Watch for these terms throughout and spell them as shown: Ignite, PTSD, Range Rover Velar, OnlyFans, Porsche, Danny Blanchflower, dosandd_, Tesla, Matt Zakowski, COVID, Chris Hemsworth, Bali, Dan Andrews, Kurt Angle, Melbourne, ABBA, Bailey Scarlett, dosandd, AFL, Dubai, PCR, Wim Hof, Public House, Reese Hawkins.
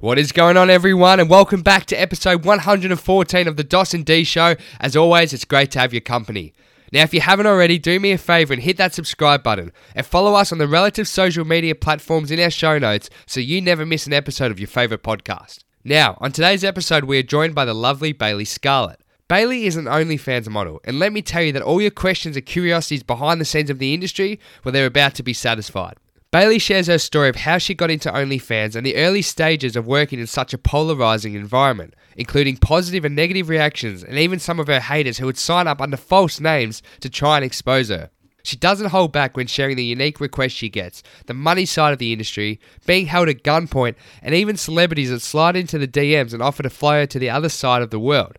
What is going on, everyone, and welcome back to episode 114 of the DOS and D Show. As always, it's great to have your company. Now, if you haven't already, do me a favour and hit that subscribe button, and follow us on the relative social media platforms in our show notes so you never miss an episode of your favourite podcast. Now, on today's episode, we are joined by the lovely Bailey Scarlett. Bailey is an OnlyFans model, and let me tell you that all your questions and curiosities behind the scenes of the industry, well, they're about to be satisfied. Bailey shares her story of how she got into OnlyFans and the early stages of working in such a polarising environment, including positive and negative reactions and even some of her haters who would sign up under false names to try and expose her. She doesn't hold back when sharing the unique requests she gets, the money side of the industry, being held at gunpoint, and even celebrities that slide into the DMs and offer to fly her to the other side of the world.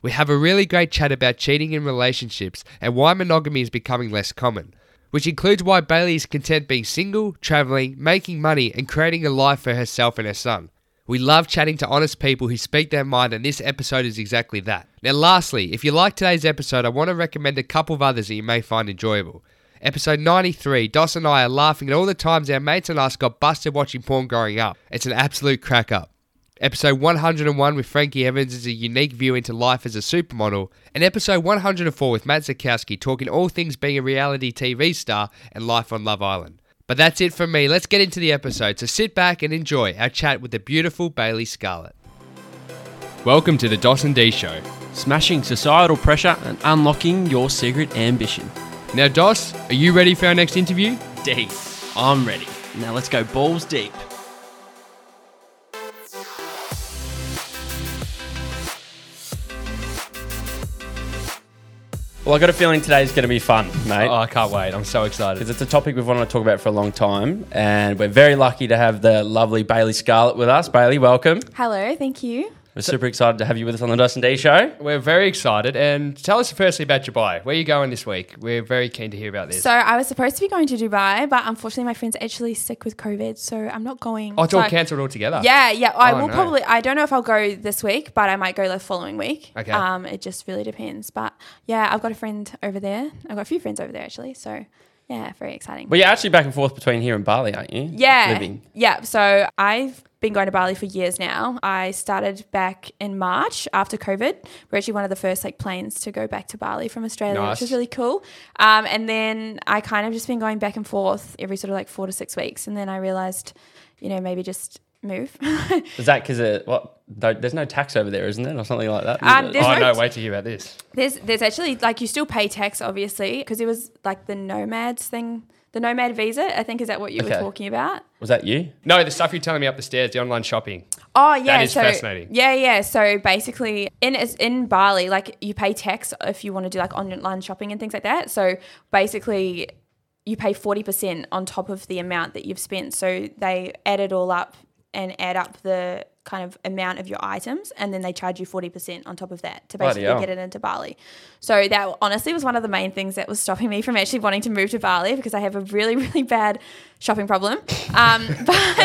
We have a really great chat about cheating in relationships and why monogamy is becoming less common, which includes why Bailey is content being single, travelling, making money, and creating a life for herself and her son. We love chatting to honest people who speak their mind, and this episode is exactly that. Now lastly, if you like today's episode, I want to recommend a couple of others that you may find enjoyable. Episode 93, Doss and I are laughing at all the times our mates and us got busted watching porn growing up. It's an absolute crack up. Episode 101 with Frankie Evans is a unique view into life as a supermodel, and episode 104 with Matt Zakowski talking all things being a reality TV star and life on Love Island. But that's it from me. Let's get into the episode, so sit back and enjoy our chat with the beautiful Bailey Scarlett. Welcome to the Doss and D Show. Smashing societal pressure and unlocking your secret ambition. Now Doss, are you ready for our next interview? D, I'm ready. Now let's go balls deep. Well, I got a feeling today's going to be fun, mate. Oh, I can't wait. I'm so excited. Because it's a topic we've wanted to talk about for a long time, and we're very lucky to have the lovely Bailey Scarlett with us. Bailey, welcome. Hello, thank you. We're super excited to have you with us on the dosandd Show. We're very excited. And tell us firstly about Dubai. Where are you going this week? We're very keen to hear about this. So I was supposed to be going to Dubai, but unfortunately my friend's actually sick with COVID, so I'm not going. Oh, it's all cancelled altogether? Yeah. I will probably, I don't know if I'll go this week, but I might go the following week. Okay. It just really depends. But yeah, I've got a friend over there. I've got a few friends over there actually, so... yeah, very exciting. Well, you're actually back and forth between here and Bali, aren't you? Yeah. Living. Yeah, so I've been going to Bali for years now. I started back in March after COVID. We're actually one of the first planes to go back to Bali from Australia, nice. Which was really cool. And then I kind of just been going back and forth every sort of 4 to 6 weeks. And then I realised, maybe just... move. Is that because there's no tax over there, isn't there, or something like that? Wait to hear about this. There's actually you still pay tax, obviously, because it was the nomads thing, the nomad visa. I think is that what you were talking about? Was that you? No, the stuff you're telling me up the stairs, the online shopping. Oh yeah, that is fascinating. Yeah. So basically, in Bali, you pay tax if you want to do online shopping and things like that. So basically, you pay 40% on top of the amount that you've spent. So they add it all up. And add up the kind of amount of your items, and then they charge you 40% on top of that to basically get it into Bali. So that honestly was one of the main things that was stopping me from actually wanting to move to Bali, because I have a really, really bad shopping problem. But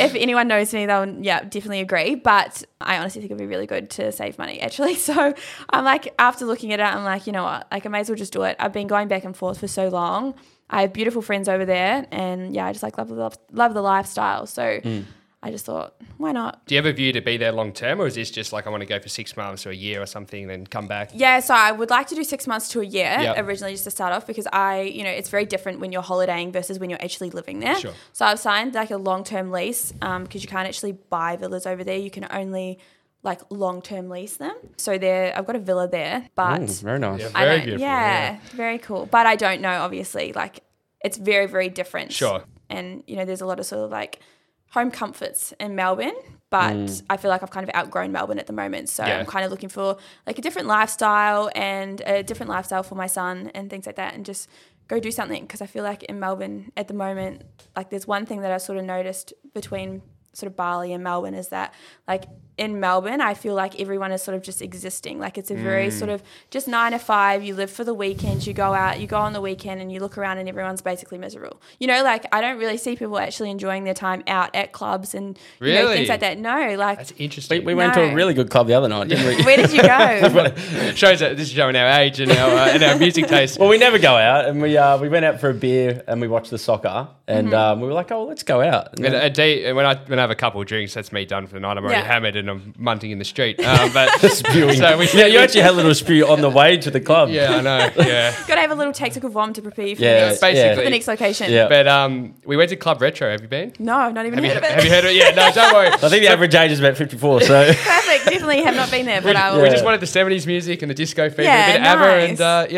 if anyone knows me, they'll definitely agree. But I honestly think it'd be really good to save money actually. So I'm after looking at it, I'm you know what, I may as well just do it. I've been going back and forth for so long. I have beautiful friends over there, and I just love the lifestyle. So. I just thought, why not? Do you have a view to be there long term, or is this just I want to go for 6 months or a year or something then come back? Yeah, so I would like to do 6 months to a year originally just to start off, because it's very different when you're holidaying versus when you're actually living there. Sure. So I've signed a long-term lease because you can't actually buy villas over there. You can only long-term lease them. So I've got a villa there. But very nice. Yeah, very beautiful. Yeah, very cool. But I don't know, obviously. It's very, very different. Sure. And, there's a lot of sort of home comforts in Melbourne, but I feel I've kind of outgrown Melbourne at the moment. So I'm kind of looking for a different lifestyle and a different lifestyle for my son and things like that, and just go do something, because I feel in Melbourne at the moment, there's one thing that I sort of noticed between sort of Bali and Melbourne is that in Melbourne, I feel everyone is sort of just existing. It's a very sort of just 9 to 5, you live for the weekend, you go out, you go on the weekend and you look around and everyone's basically miserable. I don't really see people actually enjoying their time out at clubs and things like that. No, that's interesting. We went to a really good club the other night, didn't we? Where did you go? Shows that this is showing our age and our music taste. Well, we never go out, and we went out for a beer and we watched the soccer. and we were like, oh, well, let's go out. And a day, when I have a couple of drinks, that's me done for the night. I'm already hammered and I'm munting in the street. But spewing. So you actually had a little spew on the way to the club. Yeah, I know. Yeah, got to have a little tactical vom to prepare for for the next location. Yeah. But we went to Club Retro. Have you been? No, I've not even heard of it. Have you heard of it? Yeah, no, don't worry. I think the average age is about 54. So perfect. Definitely have not been there. But we just wanted the 70s music and the disco fever, a bit of ABBA,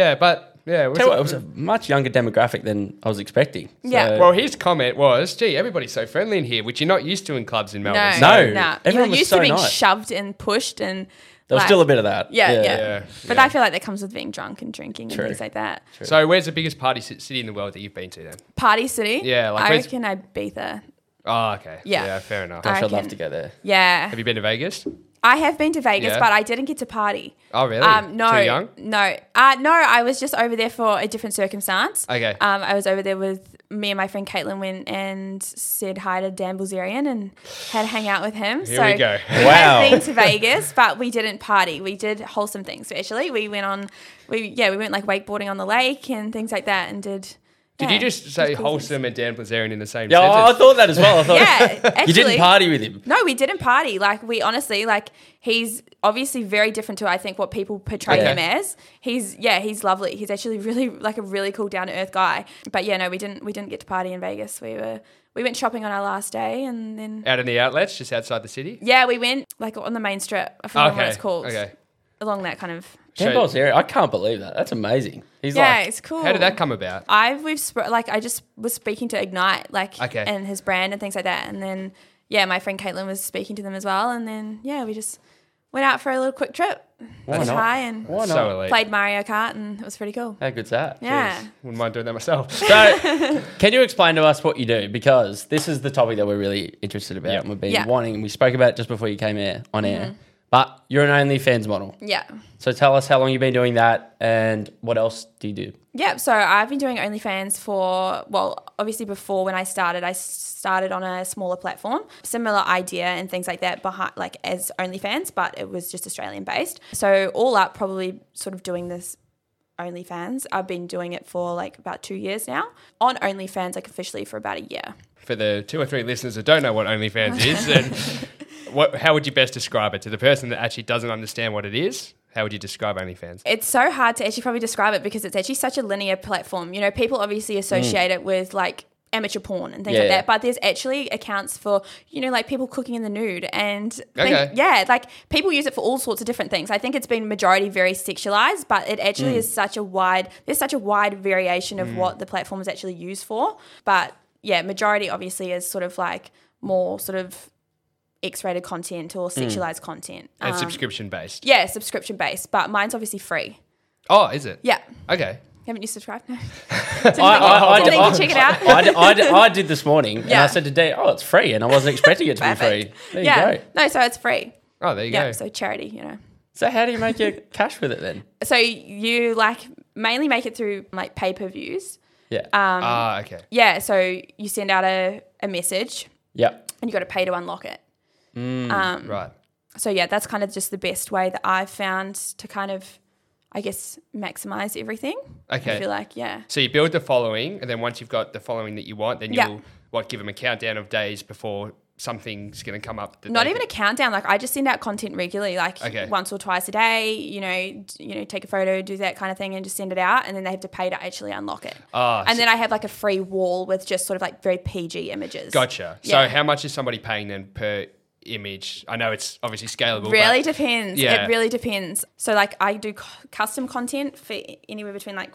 and but. Yeah, it was a much younger demographic than I was expecting. So. Yeah. Well, his comment was, gee, everybody's so friendly in here, which you're not used to in clubs in Melbourne. No. Everyone was so nice. You're used to being shoved and pushed and... There was still a bit of that. Yeah. But I feel like that comes with being drunk and drinking and things like that. True. So where's the biggest party city in the world that you've been to then? Party city? Yeah. Like I reckon Ibiza. Oh, okay. Yeah, fair enough. Gosh, I'd love to go there. Yeah. Have you been to Vegas? I have been to Vegas, but I didn't get to party. Oh, really? No. Too young? No. No, I was just over there for a different circumstance. Okay. I was over there with me and my friend Caitlin, went and said hi to Dan Bilzerian and had a hang out with him. Here we go. We have been to Vegas, but we didn't party. We did wholesome things, actually. We went on – we went like wakeboarding on the lake and things like that and did – Did you just say wholesome and Dan Bilzerian in the same sentence? Yeah, I thought that as well. Actually, you didn't party with him. No, we didn't party. Like, we honestly, like, he's obviously very different to, I think, what people portray him as. He's lovely. He's actually really, like, a really cool, down-to-earth guy. But, we didn't get to party in Vegas. We went shopping on our last day and then... Out in the outlets, just outside the city? Yeah, we went, like, on the main strip. I forget what it's called. Okay. Along that kind of... Dan Bilzerian, I can't believe that. That's amazing. He's it's cool. How did that come about? I just was speaking to Ignite, and his brand and things like that, and then my friend Caitlin was speaking to them as well, and then we just went out for a little quick trip. Why not? Played Mario Kart, and it was pretty cool. How good's that? Yeah, jeez. Wouldn't mind doing that myself. So, can you explain to us what you do? Because this is the topic that we're really interested about, and we've been wanting. And we spoke about it just before you came on air. But you're an OnlyFans model. Yeah. So tell us how long you've been doing that and what else do you do? Yeah, so I've been doing OnlyFans for, obviously before when I started on a smaller platform. Similar idea and things like that behind, like as OnlyFans, but it was just Australian based. So all up probably sort of doing this OnlyFans. I've been doing it for like about 2 years now. On OnlyFans, like officially for about a year. For the 2 or 3 listeners that don't know what OnlyFans is and... How would you best describe it to the person that actually doesn't understand what it is? How would you describe OnlyFans? It's so hard to actually probably describe it because it's actually such a linear platform. You know, people obviously associate it with like amateur porn and things like that, but there's actually accounts for, you know, like people cooking in the nude and like people use it for all sorts of different things. I think it's been majority very sexualized, but it actually is there's such a wide variation of what the platform is actually used for. But yeah, majority obviously is sort of like more sort of X-rated content or sexualized content. And subscription-based. Yeah, subscription-based, but mine's obviously free. Oh, is it? Yeah. Okay. Haven't you subscribed? No. Didn't you check it out? I did this morning and I said today, it's free, and I wasn't expecting it to be free. There you go. No, so it's free. Oh, there you go. So charity, you know. So how do you make your cash with it then? So you mainly make it through like pay-per-views. Yeah. Okay. Yeah, so you send out a message. Yep. And you got to pay to unlock it. Right. So yeah, that's kind of just the best way that I've found to kind of, I guess, maximize everything. Okay. I feel like, So you build the following, and then once you've got the following that you want, then you'll give them a countdown of days before something's going to come up. Not even a countdown. Like I just send out content regularly, like once or twice a day. You know, take a photo, do that kind of thing, and just send it out. And then they have to pay to actually unlock it. Then I have like a free wall with just sort of like very PG images. Gotcha. Yeah. So how much is somebody paying then per image? I know it's obviously scalable. Really depends. Yeah. It really depends. So like I do custom content for anywhere between like,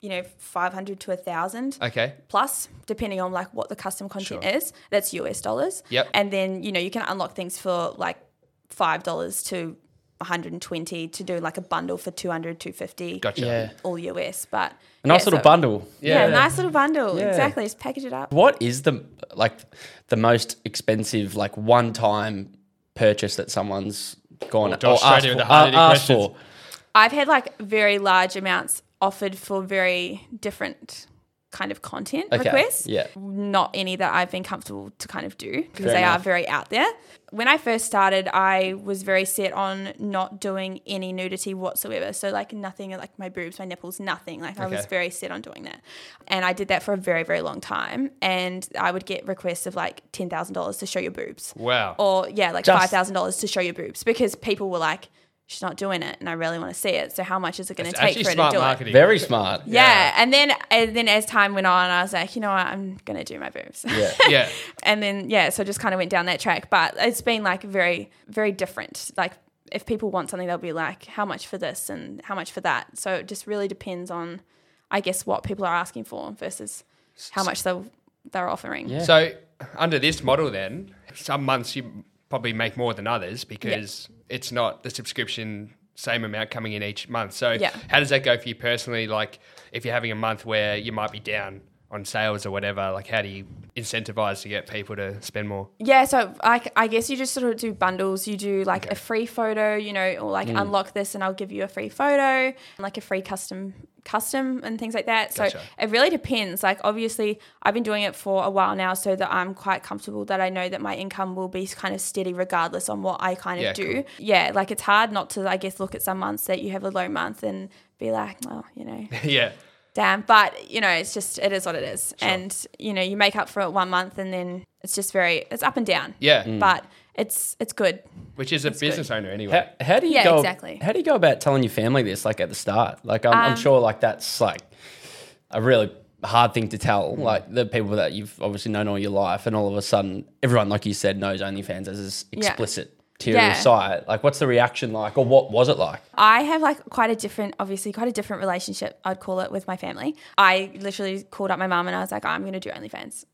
you know, 500 to 1,000. Okay. Plus, depending on like what the custom content is, that's US dollars. Yep. And then, you know, you can unlock things for like $5 to 120 to do like a bundle for 200, 250. Gotcha. Yeah. All US, but a nice little bundle. Yeah, nice little bundle. Exactly. Just package it up. What is the most expensive like one-time purchase that someone's gone or asked for? I've had like very large amounts offered for very different kind of content requests. Yeah. Not any that I've been comfortable to kind of do because they are very out there. When I first started, I was very set on not doing any nudity whatsoever. So like nothing, like my boobs, my nipples, nothing. Like I was very set on doing that. And I did that for a very, very long time. And I would get requests of like $10,000 to show your boobs. Wow. Or yeah, like $5,000 to show your boobs because people were like, she's not doing it, and I really want to see it. So how much is it going to take for her to do marketing. It? Very smart. Yeah. And then as time went on, I was like, you know what, I'm going to do my boobs. Yeah. Yeah. And then, so I just kind of went down that track. But it's been like very, very different. Like if people want something, they'll be like, how much for this and how much for that? So it just really depends on, I guess, what people are asking for versus how much they're offering. Yeah. So under this model then, some months you probably make more than others because it's not the subscription same amount coming in each month. So how does that go for you personally? Like if you're having a month where you might be down on sales or whatever, like how do you incentivize to get people to spend more? Yeah, so I guess you just sort of do bundles. You do like a free photo, you know, or like unlock this and I'll give you a free photo and like a free custom and things like that. So it really depends. Like obviously I've been doing it for a while now so that I'm quite comfortable that I know that my income will be kind of steady regardless on what I kind of do. Cool. Yeah, like it's hard not to, I guess, look at some months that you have a low month and be like, well, you know. Damn, but you know, it's just, it is what it is. Sure. And you know, you make up for it one month and then it's just very, it's up and down. Yeah. Mm. But it's good. Which is a business owner anyway. How do you How do you go about telling your family this, like at the start? Like I'm sure like that's like a really hard thing to tell, like the people that you've obviously known all your life and all of a sudden everyone, like you said, knows OnlyFans as this explicit to your site. Like what's the reaction like or what was it like? I have like quite a different relationship, I'd call it, with my family. I literally called up my mum and I was like, I'm going to do OnlyFans.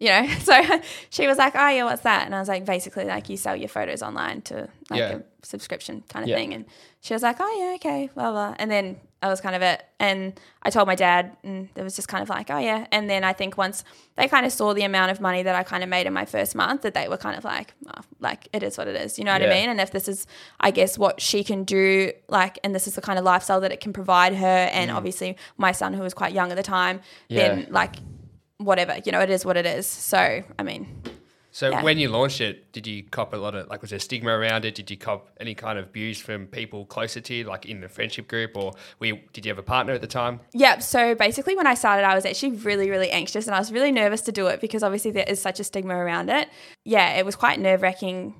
You know, so she was like, oh yeah, what's that? And I was like, basically like you sell your photos online to like a subscription kind of thing. And she was like, oh yeah, okay, blah, blah. And then I was kind of it. And I told my dad and it was just kind of like, oh yeah. And then I think once they kind of saw the amount of money that I kind of made in my first month that they were kind of like, oh, like it is what it is. You know what I mean? And if this is, I guess, what she can do, like, and this is the kind of lifestyle that it can provide her. And obviously my son, who was quite young at the time, then like, whatever, you know, it is what it is. So, I mean. So when you launched it, did you cop a lot of, like, was there stigma around it? Did you cop any kind of views from people closer to you, like in the friendship group, or did you have a partner at the time? Yeah, so basically when I started, I was actually really, really anxious and I was really nervous to do it because obviously there is such a stigma around it. Yeah, it was quite nerve-wracking.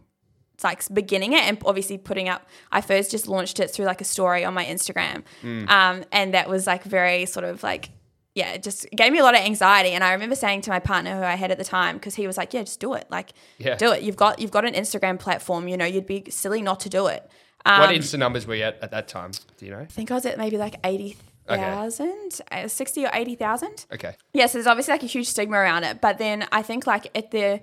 It's like beginning it and obviously putting up, I first just launched it through like a story on my Instagram. And that was like very sort of like, yeah, it just gave me a lot of anxiety. And I remember saying to my partner who I had at the time, because he was like, yeah, just do it. Like, do it. You've got an Instagram platform, you know, you'd be silly not to do it. What Insta numbers were you at that time? Do you know? I think I was at maybe like 80,000, 60 or 80,000. Okay. Yeah, so there's obviously like a huge stigma around it. But then I think like at the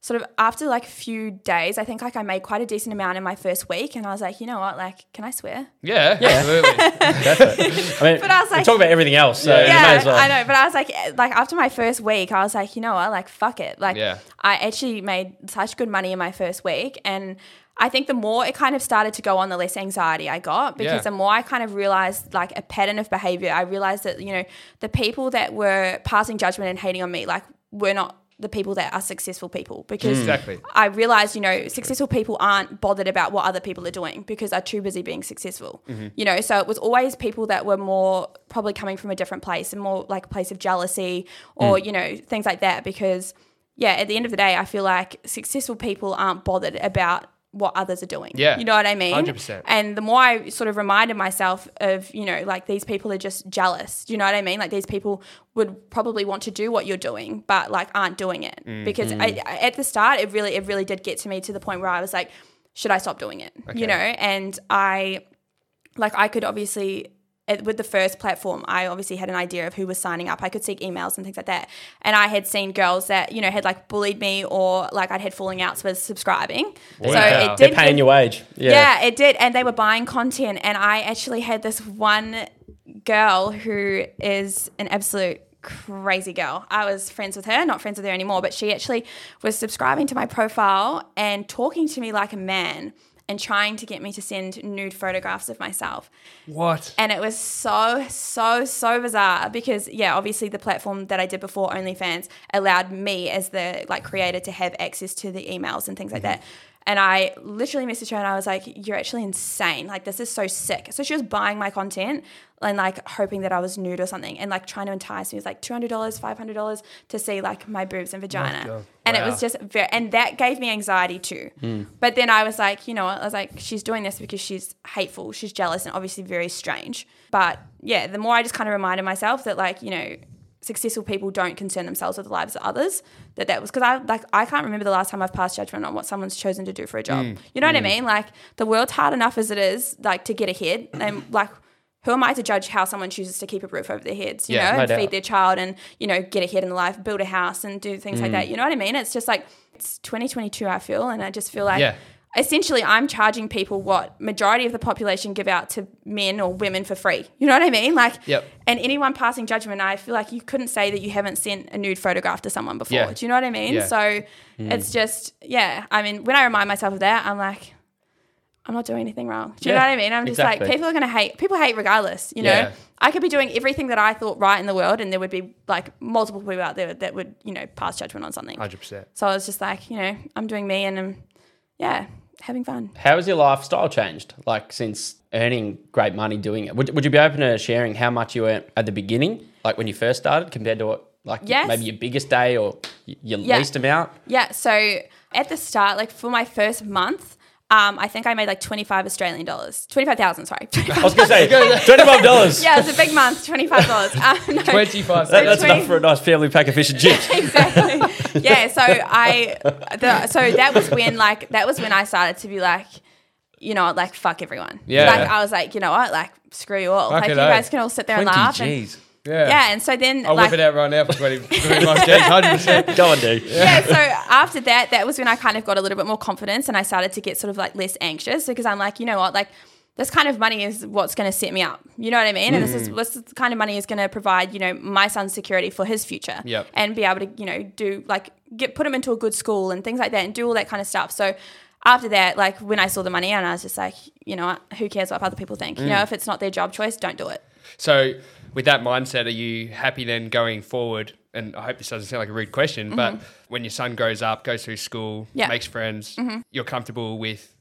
sort of after like a few days, I think like I made quite a decent amount in my first week and I was like, you know what, like, can I swear? Yeah, absolutely. That's I mean, but I was like, talk about everything else. So you may as well. I know. But I was like after my first week, I was like, you know what, like, fuck it. Like I actually made such good money in my first week. And I think the more it kind of started to go on, the less anxiety I got because the more I kind of realized like a pattern of behavior, I realized that, you know, the people that were passing judgment and hating on me, like were not the people that are successful people because I realized, you know, successful people aren't bothered about what other people are doing because they're too busy being successful, you know? So it was always people that were more probably coming from a different place and more like a place of jealousy or, you know, things like that because, yeah, at the end of the day, I feel like successful people aren't bothered about what others are doing. Yeah. You know what I mean? 100%. And the more I sort of reminded myself of, you know, like these people are just jealous. Do you know what I mean? Like these people would probably want to do what you're doing, but like aren't doing it because I, at the start, it really did get to me to the point where I was like, should I stop doing it? Okay. You know? And I could obviously, with the first platform, I obviously had an idea of who was signing up. I could see emails and things like that. And I had seen girls that, you know, had like bullied me or like I'd had falling outs with subscribing. Wow. So it did. They're paying your wage. Yeah, it did. And they were buying content. And I actually had this one girl who is an absolute crazy girl. I was friends with her, not friends with her anymore, but she actually was subscribing to my profile and talking to me like a man. and trying to get me to send nude photographs of myself. What? And it was so bizarre because, yeah, obviously the platform that I did before, OnlyFans, allowed me as the like creator to have access to the emails and things like that. And I literally messaged her and I was like, you're actually insane. Like, this is so sick. So she was buying my content and like hoping that I was nude or something and like trying to entice me. It was like $200, $500 to see like my boobs and vagina. Oh, wow. And it was just very, and that gave me anxiety too. Mm. But then I was like, you know what? I was like, she's doing this because she's hateful. She's jealous and obviously very strange. But yeah, the more I just kind of reminded myself that like, you know, successful people don't concern themselves with the lives of others, that was because I can't remember the last time I've passed judgment on what someone's chosen to do for a job. You know what I mean? Like, the world's hard enough as it is, like, to get ahead, and like, who am I to judge how someone chooses to keep a roof over their heads, you know, and feed their child and, you know, get ahead in life, build a house and do things like that. You know what I mean? It's just like, it's 2022, I feel, and I just feel like essentially I'm charging people what majority of the population give out to men or women for free. You know what I mean? Like, and anyone passing judgment, I feel like you couldn't say that you haven't sent a nude photograph to someone before. Do you know what I mean? So it's just, I mean, when I remind myself of that, I'm like, I'm not doing anything wrong. Do you know what I mean? I'm just like, people are going to hate. People hate regardless, you know? I could be doing everything that I thought right in the world and there would be like multiple people out there that would, you know, pass judgment on something. 100%. So I was just like, you know, I'm doing me and I'm, having fun. How has your lifestyle changed, like, since earning great money doing it? Would you be open to sharing how much you earned at the beginning, like when you first started, compared to what, like, maybe your biggest day or your least amount? Yeah, so at the start, like for my first month, I think I made like $25,000. I was going to say $25. Yeah, it's a big month, $25. No, 25. That's enough for a nice family pack of fish and chips. Exactly. Yeah. So so that was when I started to be like, you know, like, fuck everyone. Yeah. Like, I was like, you know what, like, screw you all. Like, you guys can all sit there and laugh. G's. Yeah, and so then I'll whip it out right now for 100%. Go on, dude. Yeah, so after that was when I kind of got a little bit more confidence and I started to get sort of like less anxious because I'm like, you know what, like, this kind of money is what's going to set me up. You know what I mean? And this kind of money is going to provide, you know, my son's security for his future and be able to, you know, do like put him into a good school and things like that and do all that kind of stuff. So after that, like, when I saw the money and I was just like, you know what, who cares what other people think? You know, if it's not their job choice, don't do it. So with that mindset, are you happy then going forward? And I hope this doesn't sound like a rude question, but when your son grows up, goes through school, makes friends, you're comfortable with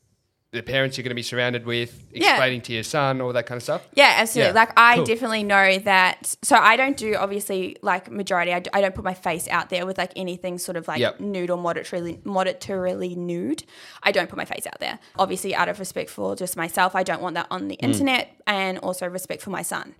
the parents you're going to be surrounded with, explaining to your son, all that kind of stuff? Yeah, absolutely. Yeah. Like, I definitely know that. So I don't do, obviously, like, majority. I don't put my face out there with, like, anything sort of, like, nude or moderately nude. I don't put my face out there. Obviously, out of respect for just myself, I don't want that on the internet, and also respect for my son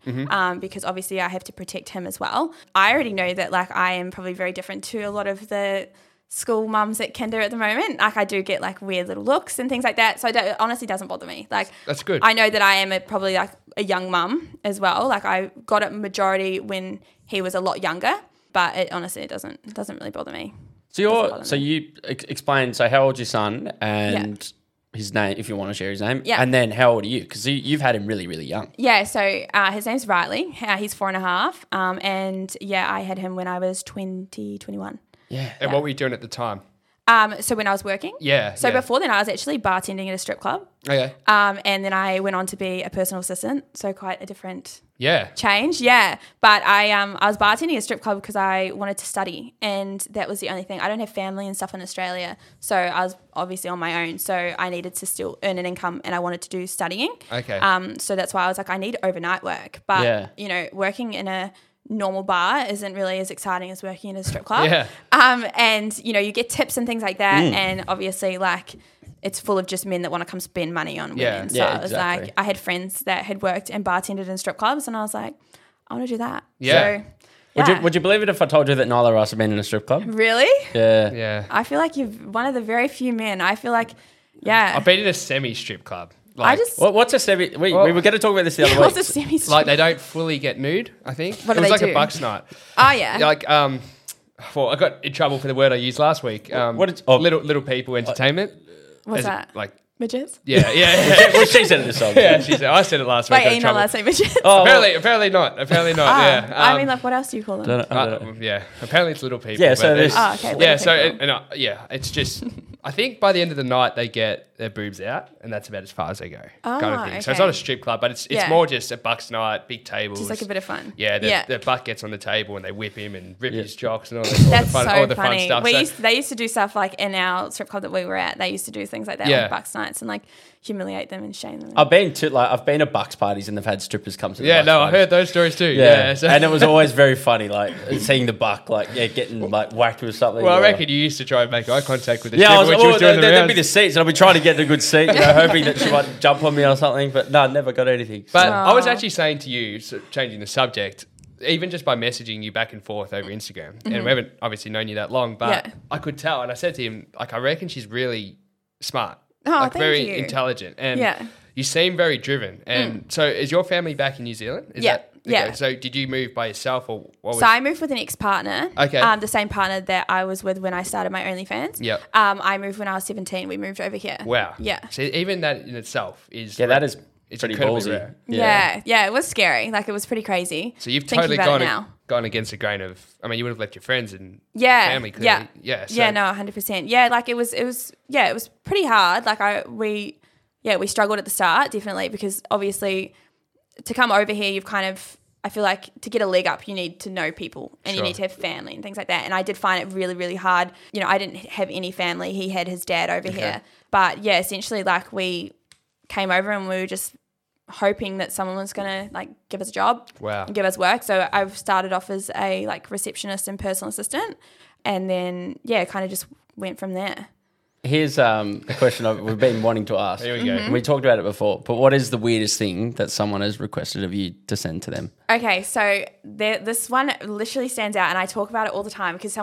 because, obviously, I have to protect him as well. I already know that, like, I am probably very different to a lot of the – school mums at kinder at the moment. Like, I do get like weird little looks and things like that, so it honestly doesn't bother me. Like, that's good. I know that I am probably like a young mum as well. Like, I got it majority when he was a lot younger, but it honestly it doesn't really bother me. So you explain. So how old's your son and his name, if you want to share his name, and then how old are you? Because you've had him really, really young. Yeah. So his name's Riley. He's 4.5. And yeah, I had him when I was 21. Yeah. And what were you doing at the time? So when I was working? Yeah. So before then I was actually bartending at a strip club. Okay. And then I went on to be a personal assistant, so quite a different change. Yeah. But I was bartending at a strip club because I wanted to study and that was the only thing. I don't have family and stuff in Australia, so I was obviously on my own, so I needed to still earn an income and I wanted to do studying. Okay. So that's why I was like, I need overnight work. But, you know, working in a normal bar isn't really as exciting as working in a strip club. And, you know, you get tips and things like that. And obviously, like, it's full of just men that want to come spend money on women. So it was like, I had friends that had worked and bartended in strip clubs and I was like, I want to do that. Yeah. So, Would you believe it if I told you that neither of us have been in a strip club? Really? Yeah. I feel like you're one of the very few men. I feel like, I've been in a semi-strip club. Like, I just, what's a semi? We were going to talk about this the other week. What's a semi? Like, they don't fully get nude, I think. What do they do? It was like a bucks night. Oh, yeah. Like, well, I got in trouble for the word I used last week. Little people entertainment. What's that? Like, midgets? Yeah. Well, she said it this time. Yeah, she said. I said it last week. Wait, are you not allowed to say midgets? Oh, apparently not. Oh, yeah. I mean, like, what else do you call them? Yeah, apparently it's little people. Yeah, so there's. Oh, okay. Yeah, so it's just. I think by the end of the night they get their boobs out, and that's about as far as they go. Oh, kind of thing. Okay. So it's not a strip club, but it's more just a bucks night, big tables. Just like a bit of fun. Yeah, the buck gets on the table and they whip him and rip his jocks and all that. All the fun stuff. They used to do stuff like in our strip club that we were at. They used to do things like that on bucks nights and like humiliate them and shame them. I've been to bucks parties and they've had strippers come to the parties. I heard those stories too. Yeah, and it was always very funny, like seeing the buck getting like whacked with something. Well, I reckon you used to try and make eye contact with the stripper when she was doing the rounds. There'd be the seats and I'd be trying to get a good seat, hoping that she might jump on me or something, but no, I never got anything. But I was actually saying to you, so changing the subject, even just by messaging you back and forth over Instagram, and we haven't obviously known you that long, but I could tell, and I said to him, like, I reckon she's really smart, very intelligent, and you seem very driven. And so is your family back in New Zealand? Okay. So did you move by yourself or what was... So I moved with an ex-partner. Okay. The same partner that I was with when I started my OnlyFans. Yeah. I moved when I was 17. We moved over here. Wow. Yeah. So even that in itself is... Yeah, that is pretty ballsy. Rare. Yeah, it was scary. Like, it was pretty crazy. So you've totally gone against the grain of... I mean, you would have left your friends and family. Clearly. Yeah. So. Yeah, no, 100%. Yeah, like it was pretty hard. Like we struggled at the start, definitely, because obviously... To come over here, you've kind of, I feel like to get a leg up, you need to know people and you need to have family and things like that. And I did find it really, really hard. You know, I didn't have any family. He had his dad over here. But yeah, essentially like we came over and we were just hoping that someone was going to like give us a job and give us work. So I've started off as a like receptionist and personal assistant and then, kind of just went from there. Here's a question we've been wanting to ask. Here we go. We talked about it before, but what is the weirdest thing that someone has requested of you to send to them? Okay, so this one literally stands out, and I talk about it all the time because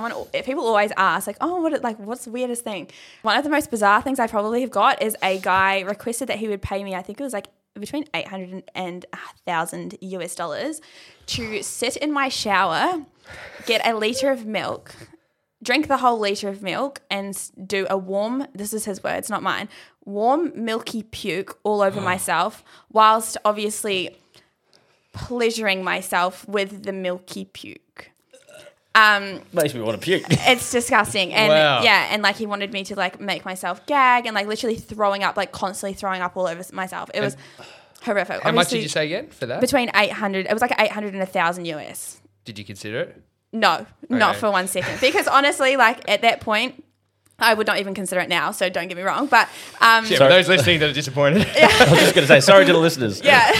people always ask, like, "Oh, what's the weirdest thing?" One of the most bizarre things I probably have got is a guy requested that he would pay me. I think it was like between $800 and $1,000 US dollars to sit in my shower, get a liter of milk. Drink the whole litre of milk and do a warm, this is his words, not mine, warm milky puke all over myself whilst obviously pleasuring myself with the milky puke. Makes me want to puke. It's disgusting. And and like he wanted me to like make myself gag and like literally throwing up, like constantly throwing up all over myself. It was horrific. How much did you say again for that? Between 800, it was like 800 and 1,000 US. Did you consider it? No, not for 1 second. Because honestly, like at that point, I would not even consider it now. So don't get me wrong. But for those listening that are disappointed, I was just going to say sorry to the listeners. Yeah,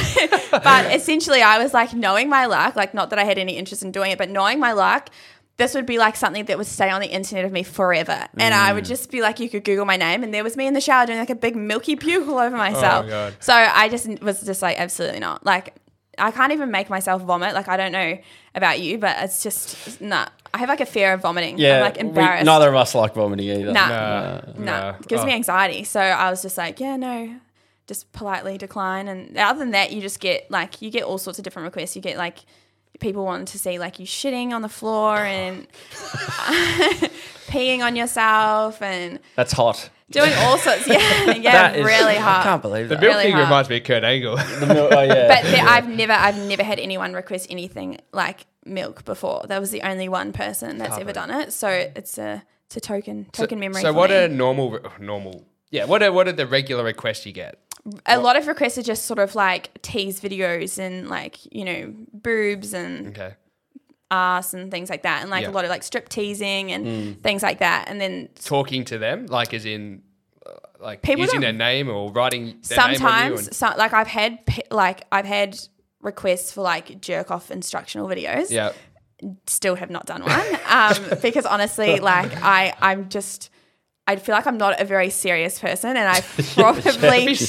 but essentially, I was like knowing my luck. Like not that I had any interest in doing it, but knowing my luck, this would be like something that would stay on the internet of me forever. And I would just be like, you could Google my name, and there was me in the shower doing like a big milky puke all over myself. Oh, God. So I was just like absolutely not like. I can't even make myself vomit. Like, I don't know about you, but it's just, nah. I have like a fear of vomiting. Yeah, I'm like embarrassed. Neither of us like vomiting either. No. It gives me anxiety. So I was just like, just politely decline. And other than that, you just get like, you get all sorts of different requests. You get like people wanting to see like you shitting on the floor and peeing on yourself. And that's hot. Doing all sorts, really hard. I can't believe that. The milk really thing reminds me of Kurt Angle. I've never had anyone request anything like milk before. That was the only one person that's ever done it. So it's a token memory. So for what me. Are normal? Yeah, what are the regular requests you get? A lot of requests are just sort of like tease videos and like boobs and ass and things like that, and like a lot of like strip teasing and things like that, and then talking to them, like as in like using their name or writing their name on you. Sometimes, like I've had requests for like jerk off instructional videos. Yeah, still have not done one because honestly, like I feel like I'm not a very serious person, and I probably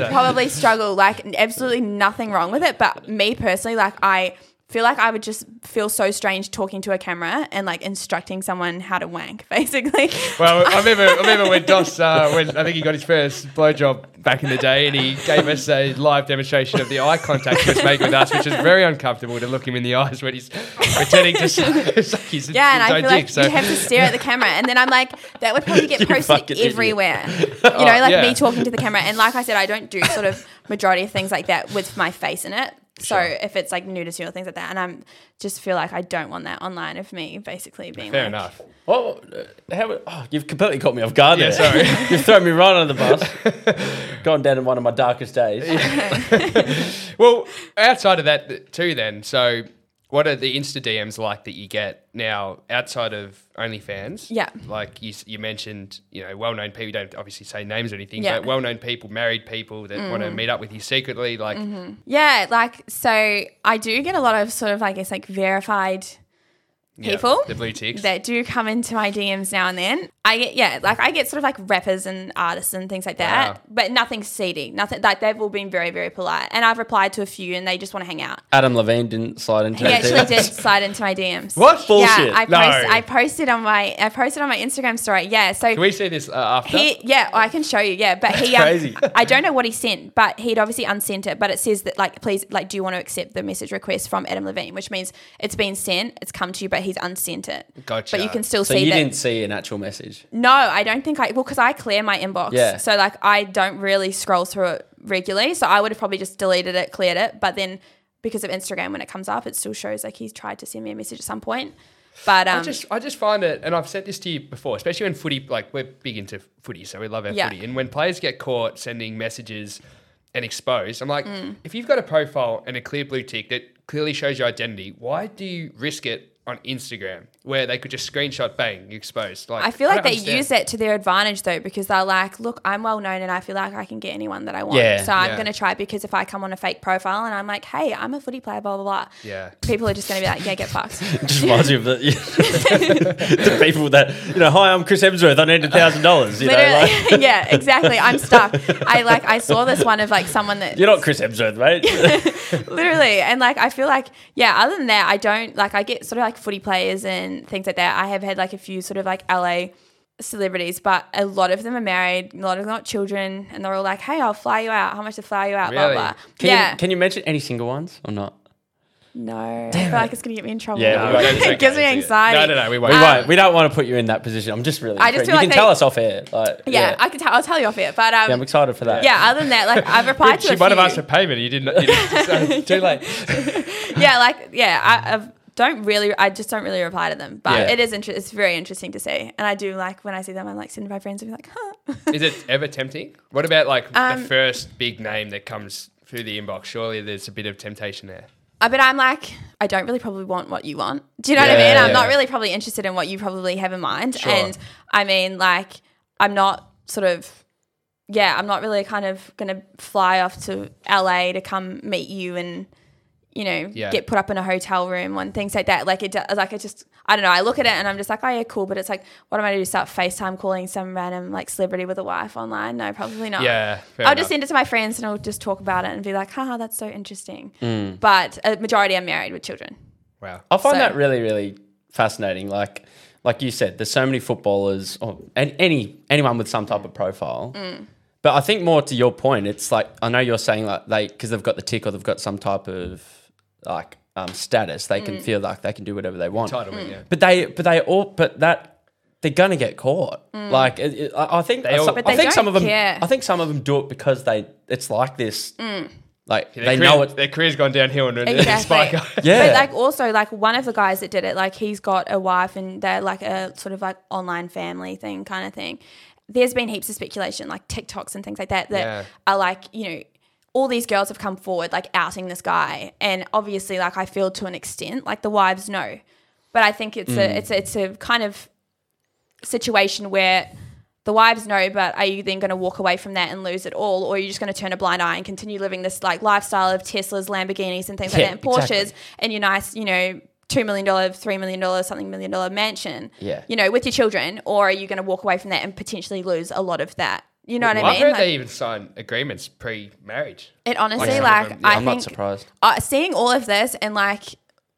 probably struggle. Like absolutely nothing wrong with it, but me personally, like I feel like I would just feel so strange talking to a camera and like instructing someone how to wank, basically. Well, I remember when Dos, when I think he got his first blowjob back in the day, and he gave us a live demonstration of the eye contact he was making with us, which is very uncomfortable to look him in the eyes when he's pretending to suck his own dick. Yeah, and I feel like you have to stare at the camera, and then I'm like, that would probably get posted everywhere. Me talking to the camera, and like I said, I don't do sort of majority of things like that with my face in it. So if it's like nudity or things like that, and I just feel like I don't want that online of me basically being fair enough. Oh, you've completely caught me off guard there. Sorry. You've thrown me right under the bus. Gone down in one of my darkest days. Well, outside of that too then, so what are the Insta DMs like that you get now outside of OnlyFans? Yeah. Like you mentioned, you know, well-known people, you don't obviously say names or anything, but well-known people, married people that want to meet up with you secretly. Like, yeah, like, so I do get a lot of sort of, I guess, like verified people. Yeah, the blue ticks. That do come into my DMs now and then. I get, like I get sort of like rappers and artists and things like that, but nothing seedy, nothing, like they've all been very, very polite. And I've replied to a few and they just want to hang out. Adam Levine didn't slide into my DMs. He actually did slide into my DMs. What? Bullshit. Yeah, I posted on my Instagram story. Yeah. So can we see this after? I can show you. Yeah. But that's crazy. I don't know what he sent, but he'd obviously unsent it, but it says that like, please, like, do you want to accept the message request from Adam Levine? Which means it's been sent, it's come to you, but he's unsent it. Gotcha. But you can still see that. So you didn't see an actual message? No, I don't think well, because I clear my inbox. Yeah. So, like, I don't really scroll through it regularly. So I would have probably just deleted it, cleared it. But then because of Instagram, when it comes up, it still shows, like, he's tried to send me a message at some point. But I just find it, and I've said this to you before, especially when footy, like, we're big into footy, so we love our footy. And when players get caught sending messages and exposed, I'm like, if you've got a profile and a clear blue tick that clearly shows your identity, why do you risk it on Instagram where they could just screenshot, bang, exposed? Like, I feel like they use that to their advantage though, because they're like, look, I'm well known and I feel like I can get anyone that I want. I'm going to try, because if I come on a fake profile and I'm like, hey, I'm a footy player, blah, blah, blah. Yeah. People are just going to be like, yeah, get fucked. Just reminds me of the people that, you know, hi, I'm Chris Hemsworth. I need $1,000. You know, like. Yeah, exactly. I'm stuck. I saw this one of like someone that. You're not Chris Hemsworth, mate. Literally. And like, I feel like, other than that, I don't, like, I get sort of like footy players and things like that. I have had like a few sort of like LA celebrities, but a lot of them are married, a lot of them got children, and they're all like, hey, I'll fly you out, how much to fly you out, really? Blah blah. Can you mention any single ones or not? No. Damn, I feel like it's going to get me in trouble. Yeah, no, it gives me anxiety. No, we won't. We won't. We don't want to put you in that position. I'm just really intrigued. You like can tell us off air. Like, I'll tell you off air. But I'm excited for that. Yeah, other than that, like, I've replied to a few. She might have asked for payment. You didn't, too late. I just don't really reply to them, but it is it's very interesting to see, and I do like when I see them. I'm like sitting by friends and be like, huh. Is it ever tempting? What about like the first big name that comes through the inbox? Surely there's a bit of temptation there. But I'm like, I don't really probably want what you want. Do you know what I mean? I'm not really probably interested in what you probably have in mind, and I mean, like, I'm not sort of. Yeah, I'm not really kind of going to fly off to LA to come meet you and, you know, get put up in a hotel room and things like that. Like, I don't know. I look at it and I'm just like, oh, yeah, cool. But it's like, what am I going to do? Start FaceTime calling some random, like, celebrity with a wife online? No, probably not. Yeah, I'll just send it to my friends and I'll just talk about it and be like, haha, that's so interesting. Mm. But a majority are married with children. Wow. I find that really, really fascinating. Like you said, there's so many footballers and anyone with some type of profile. Mm. But I think more to your point, it's like, I know you're saying like because they've got the tick or they've got some type of like status, they can feel like they can do whatever they want. Entitlement, but they're gonna get caught. Mm. Like I think I think some of them do it because it's like this. Mm. Like their know it. Their career's gone downhill and exactly. Yeah. But like also like one of the guys that did it, like he's got a wife and they're like a sort of like online family thing kind of thing. There's been heaps of speculation, like TikToks and things like that, are like, you know, all these girls have come forward like outing this guy, and obviously like I feel to an extent like the wives know, but I think it's a kind of situation where the wives know, but are you then going to walk away from that and lose it all, or are you just going to turn a blind eye and continue living this like lifestyle of Teslas, Lamborghinis, and things like that, and Porsches, and your nice, you know, $2 million, $3 million, something $1 million mansion, you know, with your children, or are you going to walk away from that and potentially lose a lot of that? You know what I mean? I've heard they even sign agreements pre-marriage. It honestly, I'm not surprised. Seeing all of this and like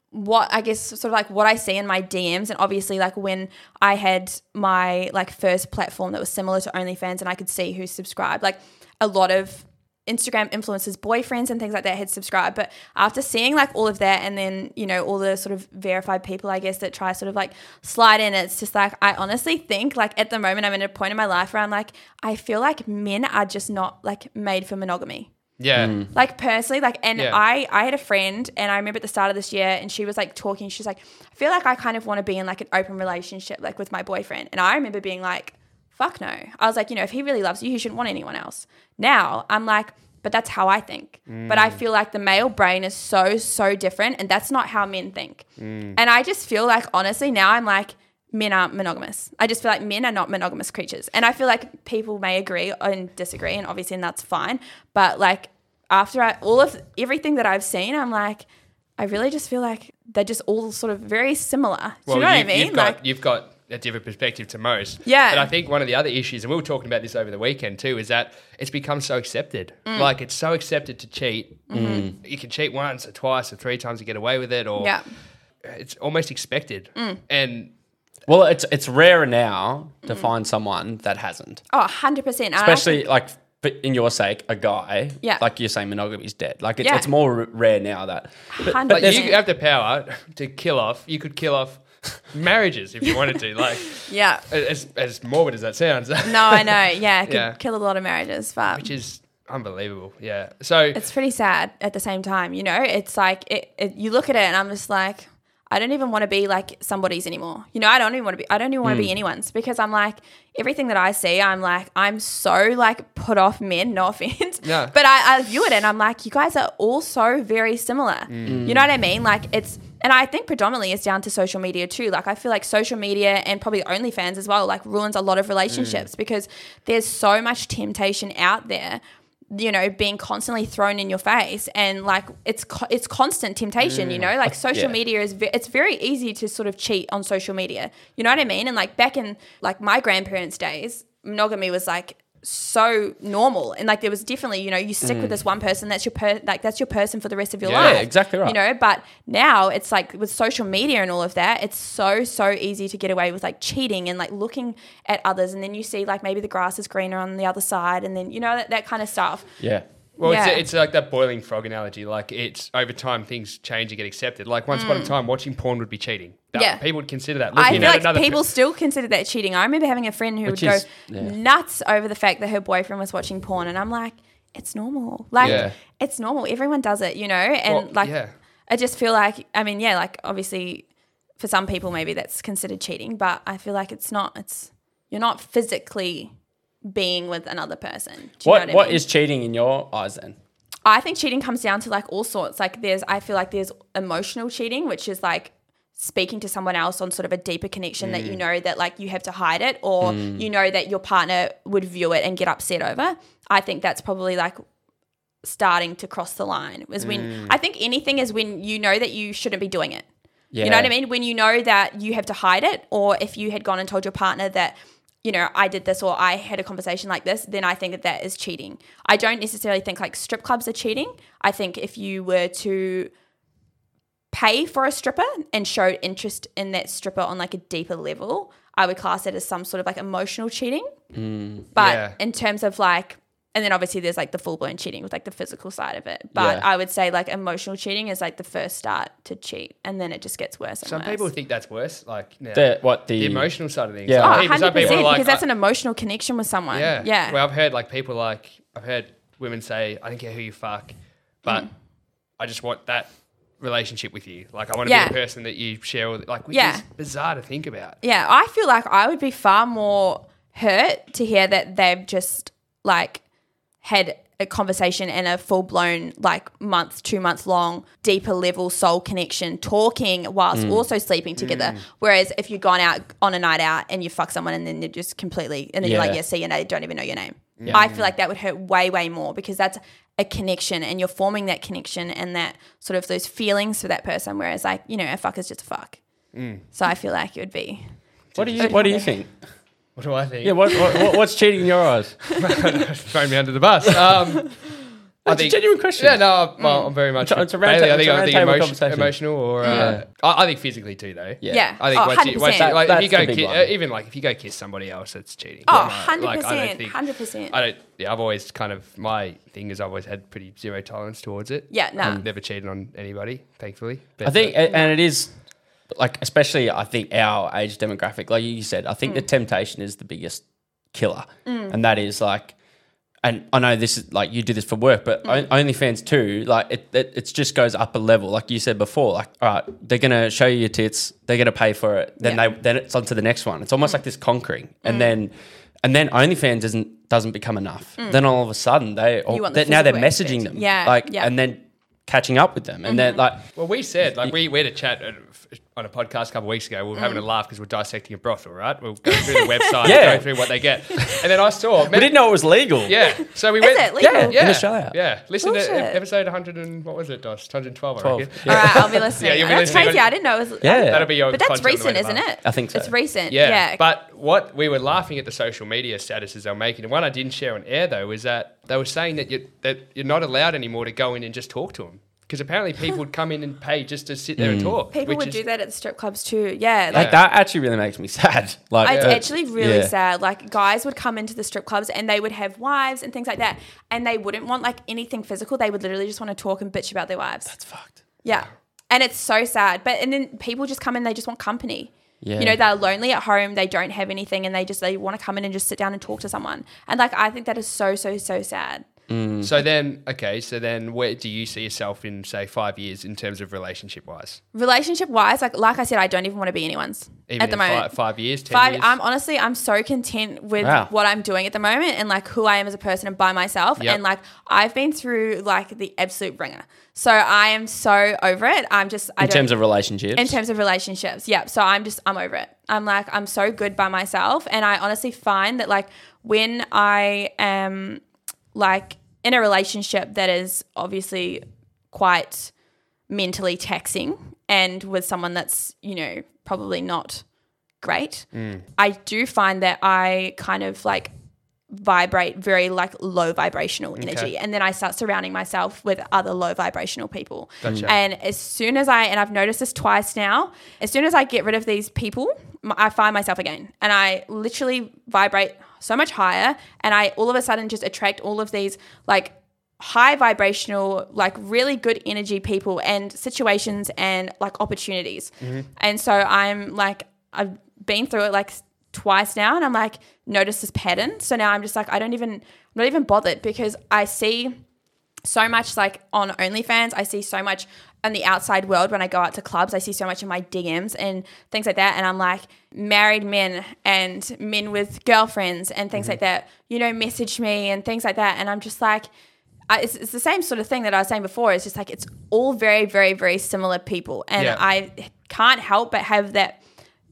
what I guess sort of like what I see in my DMs, and obviously like when I had my like first platform that was similar to OnlyFans and I could see who subscribed, like a lot of Instagram influencers, boyfriends and things like that had subscribed. But after seeing like all of that and then, you know, all the sort of verified people, I guess, that try sort of like slide in, it's just like I honestly think like at the moment I'm in a point in my life where I'm like I feel like men are just not like made for monogamy. Yeah. Mm. Like personally, like, and yeah. I had a friend, and I remember at the start of this year, and she was like talking, she's like, I feel like I kind of want to be in like an open relationship, like with my boyfriend. And I remember being like, fuck no. I was like, you know, if he really loves you, he shouldn't want anyone else. Now I'm like, but that's how I think. Mm. But I feel like the male brain is so different, and that's not how men think. Mm. And I just feel like, honestly, now I'm like, men aren't monogamous. I just feel like men are not monogamous creatures. And I feel like people may agree and disagree, and obviously, and that's fine. But like after everything that I've seen, I'm like, I really just feel like they're just all sort of very similar. Well, do you know what I mean? You've got a different perspective to most. Yeah. But I think one of the other issues, and we were talking about this over the weekend too, is that it's become so accepted. Mm. Like it's so accepted to cheat. Mm. You can cheat once or twice or three times and get away with it, or yeah. It's almost expected. Mm. And well, it's rarer now to find someone that hasn't. Oh, 100%. Especially like in your sake, a guy. Yeah. Like you're saying, monogamy is dead. Like it's more rare now that. But you have the power to kill off. You could kill off marriages if you wanted to. Like yeah. As morbid as that sounds. No, I know. Yeah, it could kill a lot of marriages, but which is unbelievable. Yeah. So it's pretty sad at the same time. You know, it's like you look at it, and I'm just like, I don't even want to be like somebody's anymore. You know, I don't even want to be anyone's, because I'm like, everything that I see, I'm like, I'm so like put off men, no offense. Yeah. But I view it, and I'm like, you guys are all so very similar. Mm. You know what I mean? Like it's, and I think predominantly it's down to social media too. Like I feel like social media, and probably OnlyFans as well, like ruins a lot of relationships because there's so much temptation out there, you know, being constantly thrown in your face, and like it's constant temptation, you know, like social media is it's very easy to sort of cheat on social media, you know what I mean? And like back in like my grandparents' days, monogamy was like so normal, and like there was definitely, you know, you stick with this one person, that's your person for the rest of your life. Yeah, exactly right. You know, but now it's like with social media and all of that, it's so easy to get away with like cheating and like looking at others, and then you see like maybe the grass is greener on the other side, and then, you know, that kind of stuff. Yeah. Well, it's like that boiling frog analogy. Like it's over time, things change and get accepted. Like once upon a time, watching porn would be cheating. People would consider that. I feel like people still consider that cheating. I remember having a friend who would go nuts over the fact that her boyfriend was watching porn, and I'm like, it's normal. Like it's normal. Everyone does it, you know. And I just feel like, I mean, like obviously for some people maybe that's considered cheating, but I feel like it's not. It's you're not physically being with another person. What is cheating in your eyes then? I think cheating comes down to like all sorts. Like I feel like there's emotional cheating, which is like speaking to someone else on sort of a deeper connection that you know that like you have to hide it, or you know that your partner would view it and get upset over. I think that's probably like starting to cross the line is when I think anything is when you know that you shouldn't be doing it. Yeah. You know what I mean? When you know that you have to hide it, or if you had gone and told your partner that, you know, I did this, or I had a conversation like this, then I think that that is cheating. I don't necessarily think like strip clubs are cheating. I think if you were to pay for a stripper and showed interest in that stripper on like a deeper level, I would class it as some sort of like emotional cheating. Mm, but in terms of like, and then obviously there's like the full-blown cheating with like the physical side of it. But I would say like emotional cheating is like the first start to cheat, and then it just gets worse and worse. Some people think that's worse. Like the emotional side of things. Yeah. Oh, 100%, because that's an emotional connection with someone. Yeah. Well, I've heard like people like – I've heard women say, I don't care who you fuck, but I just want that relationship with you. Like I want to be the person that you share with. Like which is bizarre to think about. Yeah. I feel like I would be far more hurt to hear that they've just like – had a conversation and a full-blown like 2 months long deeper level soul connection, talking whilst also sleeping together. Whereas if you've gone out on a night out and you fuck someone and then they're just completely, and then you're like, see, and they don't even know your name. Yeah. I feel like that would hurt way, way more, because that's a connection, and you're forming that connection and that sort of those feelings for that person. Whereas like, you know, a fuck is just a fuck. Mm. So I feel like it would be. What do you think? What do I think? Yeah, what's cheating in your eyes? Throwing me under the bus. That's a genuine question. Yeah, no, I'm very much. It's a round table conversation. Emotional, or I think physically too, though. Yeah. I think if you go kiss somebody else, it's cheating. Oh, 100%. I've always kind of, my thing is I've always had pretty zero tolerance towards it. Yeah, no. I've never cheated on anybody, thankfully. But I think, and it is. Like especially, I think our age demographic, like you said, I think the temptation is the biggest killer, and that is like and I know this is like you do this for work, but OnlyFans too, like it just goes up a level. Like you said before, like, all right, they're going to show you your tits, they're going to pay for it. Then then it's on to the next one. It's almost like this conquering. And then OnlyFans doesn't become enough. Then all of a sudden now they're messaging them. Yeah. And then catching up with them. And then we said, we had a chat on a podcast a couple of weeks ago. We were having a laugh because we're dissecting a brothel, right? We were going through the website, going through what they get. And then I saw. We didn't know it was legal. Yeah. So we went. Is it legal? Yeah. In Australia. Yeah. Listen to episode 100 and, what was it, Doss? 112, I reckon. Yeah. All right, I'll be listening. Yeah, that's listening. Crazy. I didn't know it was. Yeah. That'll be your But that's recent, isn't it? I think so. It's recent. Yeah. But what we were laughing at the social media statuses they were making, and one I didn't share on air, though, is that they were saying that you're not allowed anymore to go in and just talk to them. Because apparently people would come in and pay just to sit there and talk. People would do that at the strip clubs too. Yeah. Like that actually really makes me sad. Like it's actually really sad. Like guys would come into the strip clubs and they would have wives and things like that. And they wouldn't want like anything physical. They would literally just want to talk and bitch about their wives. That's fucked. Yeah. And it's so sad. But and then people just come in, they just want company. Yeah. You know, they're lonely at home, they don't have anything, and they want to come in and just sit down and talk to someone. And like I think that is so, so, so sad. Mm. So then where do you see yourself in, say, 5 years in terms of relationship-wise? Relationship-wise, like I said, I don't even want to be anyone's at the moment. 5 years, 10 years? I'm so content with what I'm doing at the moment and, like, who I am as a person and by myself. Yep. And, like, I've been through, like, the absolute ringer. So I am so over it. In terms of relationships, yeah. So I'm over it. I'm like, I'm so good by myself. And I honestly find that, like, when I am – like in a relationship that is obviously quite mentally taxing and with someone that's, you know, probably not great, I do find that I kind of like vibrate very like low vibrational energy, and then I start surrounding myself with other low vibrational people. Gotcha. And as soon as I've noticed this twice now, as soon as I get rid of these people, I find myself again and I literally vibrate so much higher, and I all of a sudden just attract all of these like high vibrational, like really good energy people and situations and like opportunities. Mm-hmm. And so I'm like, I've been through it like twice now, and I'm like, notice this pattern. So now I'm just like, I'm not even bothered, because I see so much like on OnlyFans, I see so much in the outside world when I go out to clubs, I see so much in my DMs and things like that. And I'm like, married men and men with girlfriends and things like that, you know, message me and things like that. And I'm just like, it's the same sort of thing that I was saying before. It's just like, it's all very, very, very similar people. And I can't help but have that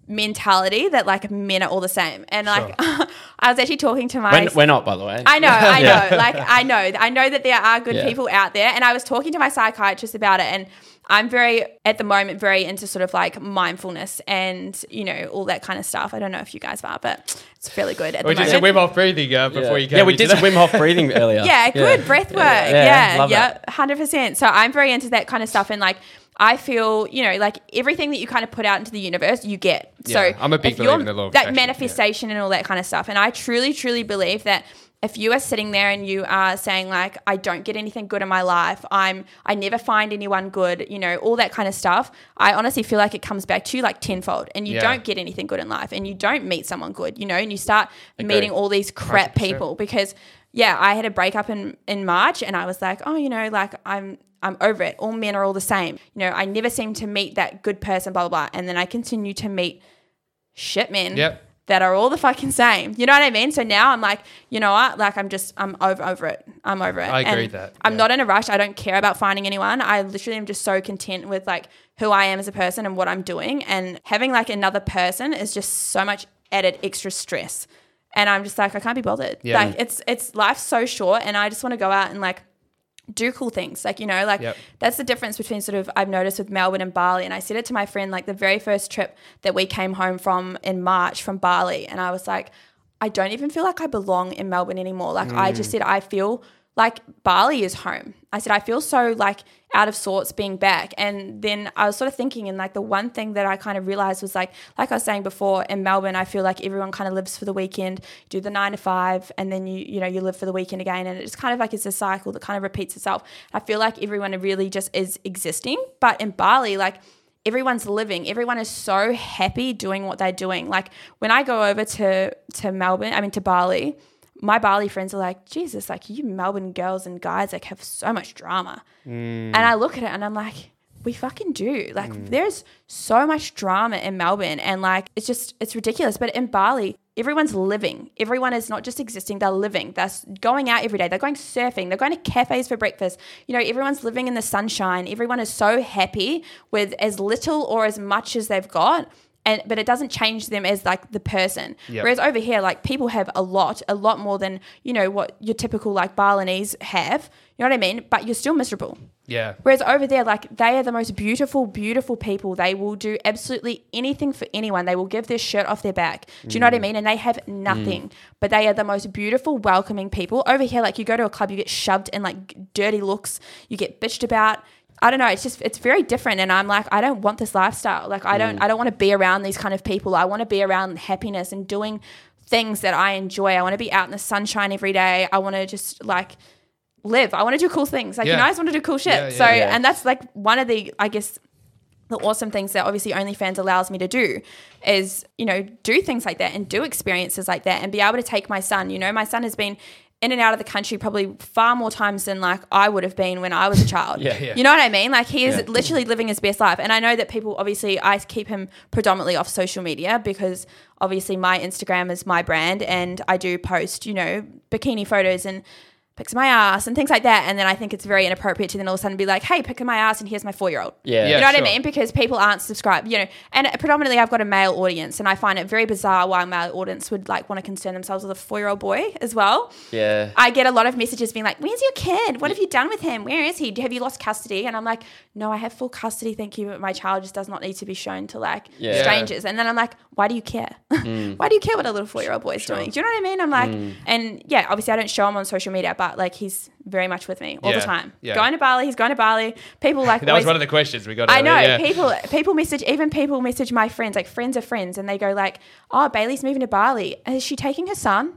mentality that like men are all the same. And like I was actually talking to my we're not, by the way. I know like I know that there are good people out there, and I was talking to my psychiatrist about it, and I'm very at the moment very into sort of like mindfulness and, you know, all that kind of stuff. I don't know if you guys are, but it's really good at the moment. We did a Wim Hof breathing before you came. Yeah, we did some Wim Hof breathing earlier. Yeah, good breath work. Yeah, 100%. So I'm very into that kind of stuff, and like I feel, you know, like everything that you kind of put out into the universe, you get. Yeah, so I'm a big believer in the law of attraction, manifestation and all that kind of stuff. And I truly, truly believe that if you are sitting there and you are saying like, I don't get anything good in my life, I never find anyone good, you know, all that kind of stuff, I honestly feel like it comes back to you like tenfold, and you don't get anything good in life, and you don't meet someone good, you know, and you start meeting all these crap 100%. People because, yeah, I had a breakup in March, and I was like, oh, you know, like I'm over it. All men are all the same. You know, I never seem to meet that good person, blah, blah, blah. And then I continue to meet shit men that are all the fucking same. You know what I mean? So now I'm like, you know what? Like I'm over it. I'm over it. I agree with that. I'm not in a rush. I don't care about finding anyone. I literally am just so content with like who I am as a person and what I'm doing. And having like another person is just so much added extra stress. And I'm just like, I can't be bothered. Yeah. Like it's life's so short, and I just want to go out and like do cool things, like, you know, like that's the difference between sort of I've noticed with Melbourne and Bali. And I said it to my friend, like the very first trip that we came home from in March from Bali, and I was like, I don't even feel like I belong in Melbourne anymore. Like I just said, I feel like Bali is home. I said, I feel so like out of sorts being back. And then I was sort of thinking, and like the one thing that I kind of realized was like I was saying before, in Melbourne, I feel like everyone kind of lives for the weekend, do the 9 to 5, and then you know, you live for the weekend again. And it's kind of like, it's a cycle that kind of repeats itself. I feel like everyone really just is existing. But in Bali, like everyone's living, everyone is so happy doing what they're doing. Like when I go over to Melbourne, I mean to Bali, my Bali friends are like, Jesus, like you Melbourne girls and guys like have so much drama. And I look at it and I'm like, we fucking do. Like there's so much drama in Melbourne and like it's just, it's ridiculous. But in Bali, everyone's living. Everyone is not just existing, they're living. They're going out every day. They're going surfing. They're going to cafes for breakfast. You know, everyone's living in the sunshine. Everyone is so happy with as little or as much as they've got. And, but it doesn't change them as like the person. Yep. Whereas over here, like people have a lot more than, you know, what your typical like Balinese have, you know what I mean? But you're still miserable. Yeah. Whereas over there, like they are the most beautiful, beautiful people. They will do absolutely anything for anyone. They will give their shirt off their back. Do you know what I mean? And they have nothing, but they are the most beautiful, welcoming people. Over here, like you go to a club, you get shoved in like dirty looks, you get bitched about. I don't know. It's just, it's very different. And I'm like, I don't want this lifestyle. Like I don't want to be around these kind of people. I want to be around happiness and doing things that I enjoy. I want to be out in the sunshine every day. I want to just like live. I want to do cool things. Like, you know, I just want to do cool shit. Yeah. And that's like one of the, I guess, the awesome things that obviously OnlyFans allows me to do is, you know, do things like that and do experiences like that and be able to take my son. You know, my son has been in and out of the country probably far more times than like I would have been when I was a child. You know what I mean? Like he is literally living his best life. And I know that people, obviously I keep him predominantly off social media because obviously my Instagram is my brand and I do post, you know, bikini photos and pics of my ass and things like that. And then I think it's very inappropriate to then all of a sudden be like, hey, pick of my ass and here's my 4-year-old. You know what I mean? Because people aren't subscribed, you know, and predominantly I've got a male audience and I find it very bizarre why a male audience would like want to concern themselves with a 4-year-old boy as well. Yeah. I get a lot of messages being like, where's your kid? What have you done with him? Where is he? Have you lost custody? And I'm like, no, I have full custody. Thank you. But my child just does not need to be shown to like strangers. And then I'm like, why do you care? Why do you care what a little 4-year-old boy is doing? Do you know what I mean? I'm like, and yeah, obviously I don't show him on social media, but like he's very much with me all the time. Going to Bali, he's going to Bali. People like that always, was one of the questions we got. I know people message, even people message my friends, like friends of friends, and they go like, "Oh, Bailey's moving to Bali. Is she taking her son?"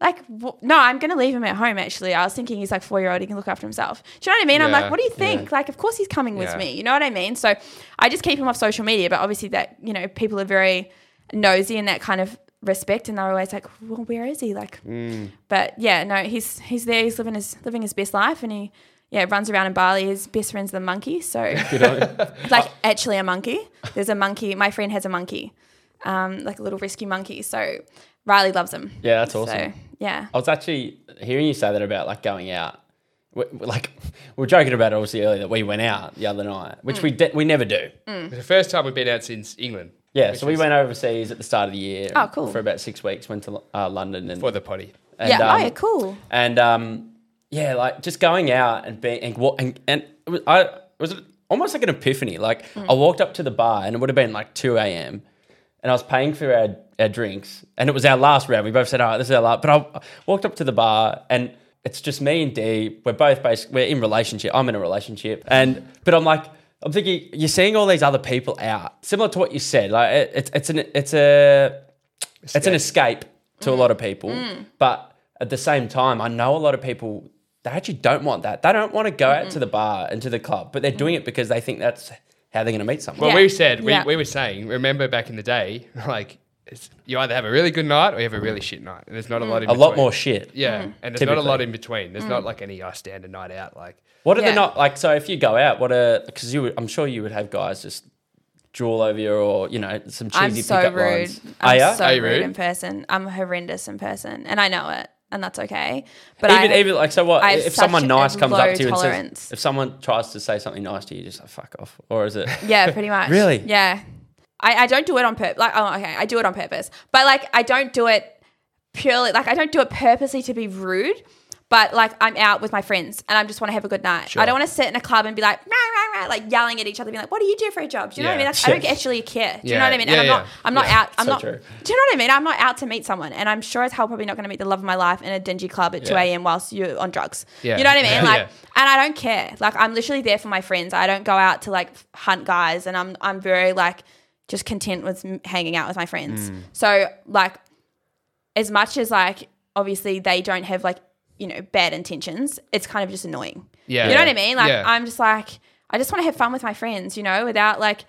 Like, no, I'm going to leave him at home, actually. I was thinking he's like 4-year-old. He can look after himself. Do you know what I mean? Yeah. I'm like, what do you think? Yeah. Like, of course he's coming with me. You know what I mean? So I just keep him off social media. But obviously that, you know, people are very nosy in that kind of respect. And they're always like, well, where is he? Like, but yeah, no, he's there. He's living his best life. And he, runs around in Bali. His best friend's the monkey. So like actually a monkey. There's a monkey. My friend has a monkey, like a little rescue monkey. So Riley loves him. Yeah, that's awesome. So, yeah. I was actually hearing you say that about like going out. We were joking about it obviously earlier that we went out the other night, which we never do. It was the first time we've been out since England. Yeah, so we went overseas at the start of the year. Oh, cool. For about 6 weeks, went to London. For the potty. And, cool. And like just going out and being and it was almost like an epiphany. Like I walked up to the bar and it would have been like 2 a.m. and I was paying for our drinks, and it was our last round. We both said, all right, this is our last. But I walked up to the bar, and it's just me and Dee. We're both we're in relationship. I'm in a relationship. But I'm thinking, you're seeing all these other people out. Similar to what you said, like it's an escape to a lot of people. But at the same time, I know a lot of people, they actually don't want that. They don't want to go out to the bar and to the club, but they're doing it because they think that's how they're going to meet someone. Well, we were saying, remember back in the day, like you either have a really good night or you have a really shit night. And there's not a lot in between. A lot more shit. Yeah, and there's typically not a lot in between. There's not like any standard night out. Like, what are they not like? So if you go out, because I'm sure you would have guys just drool over you or, you know, some cheesy pickup lines. I'm so rude in person. I'm horrendous in person and I know it. And that's okay. But if someone nice comes up to you and says, if someone tries to say something nice to you, just like fuck off, or is it? Yeah, pretty much. Really? Yeah, I don't do it on purpose. Like, oh, okay, I do it on purpose, but like I don't do it purely. Like I don't do it purposely to be rude. But like I'm out with my friends and I just want to have a good night. Sure. I don't want to sit in a club and be like, rah, rah, rah, like yelling at each other, being like, what do you do for a job? Do you know what I mean? Like, I don't actually care. Do you know what I mean? And I'm not out. True. Do you know what I mean? I'm not out to meet someone, and I'm sure as hell probably not going to meet the love of my life in a dingy club at 2 a.m. whilst you're on drugs. Yeah. You know what I mean? And I don't care. Like I'm literally there for my friends. I don't go out to like hunt guys, and I'm very like just content with hanging out with my friends. So like as much as like obviously they don't have like, you know, bad intentions, it's kind of just annoying. Yeah. You know what I mean? Like I'm just like, I just want to have fun with my friends, you know, without like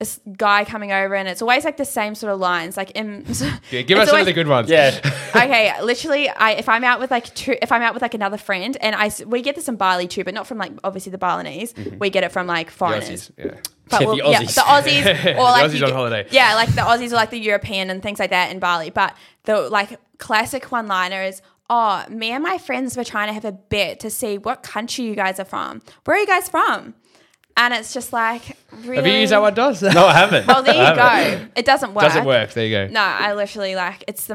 a guy coming over, and it's always like the same sort of lines. Like, yeah, give us some of the good ones. Yeah. Okay, literally, if I'm out with like another friend, and we get this in Bali too, but not from like obviously the Balinese. Mm-hmm. We get it from like foreigners. The Aussies, yeah. But yeah, the Aussies. Yeah, the Aussies, or like the Aussies on holiday. Yeah, like the Aussies are like the European and things like that in Bali. But the like classic one-liner is, "Oh, me and my friends were trying to have a bet to see what country you guys are from. Where are you guys from?" And it's just like, really? Have you used that one, Dos? No, I haven't. Well, there you go. It doesn't work. Doesn't work. There you go. No, I literally like, it's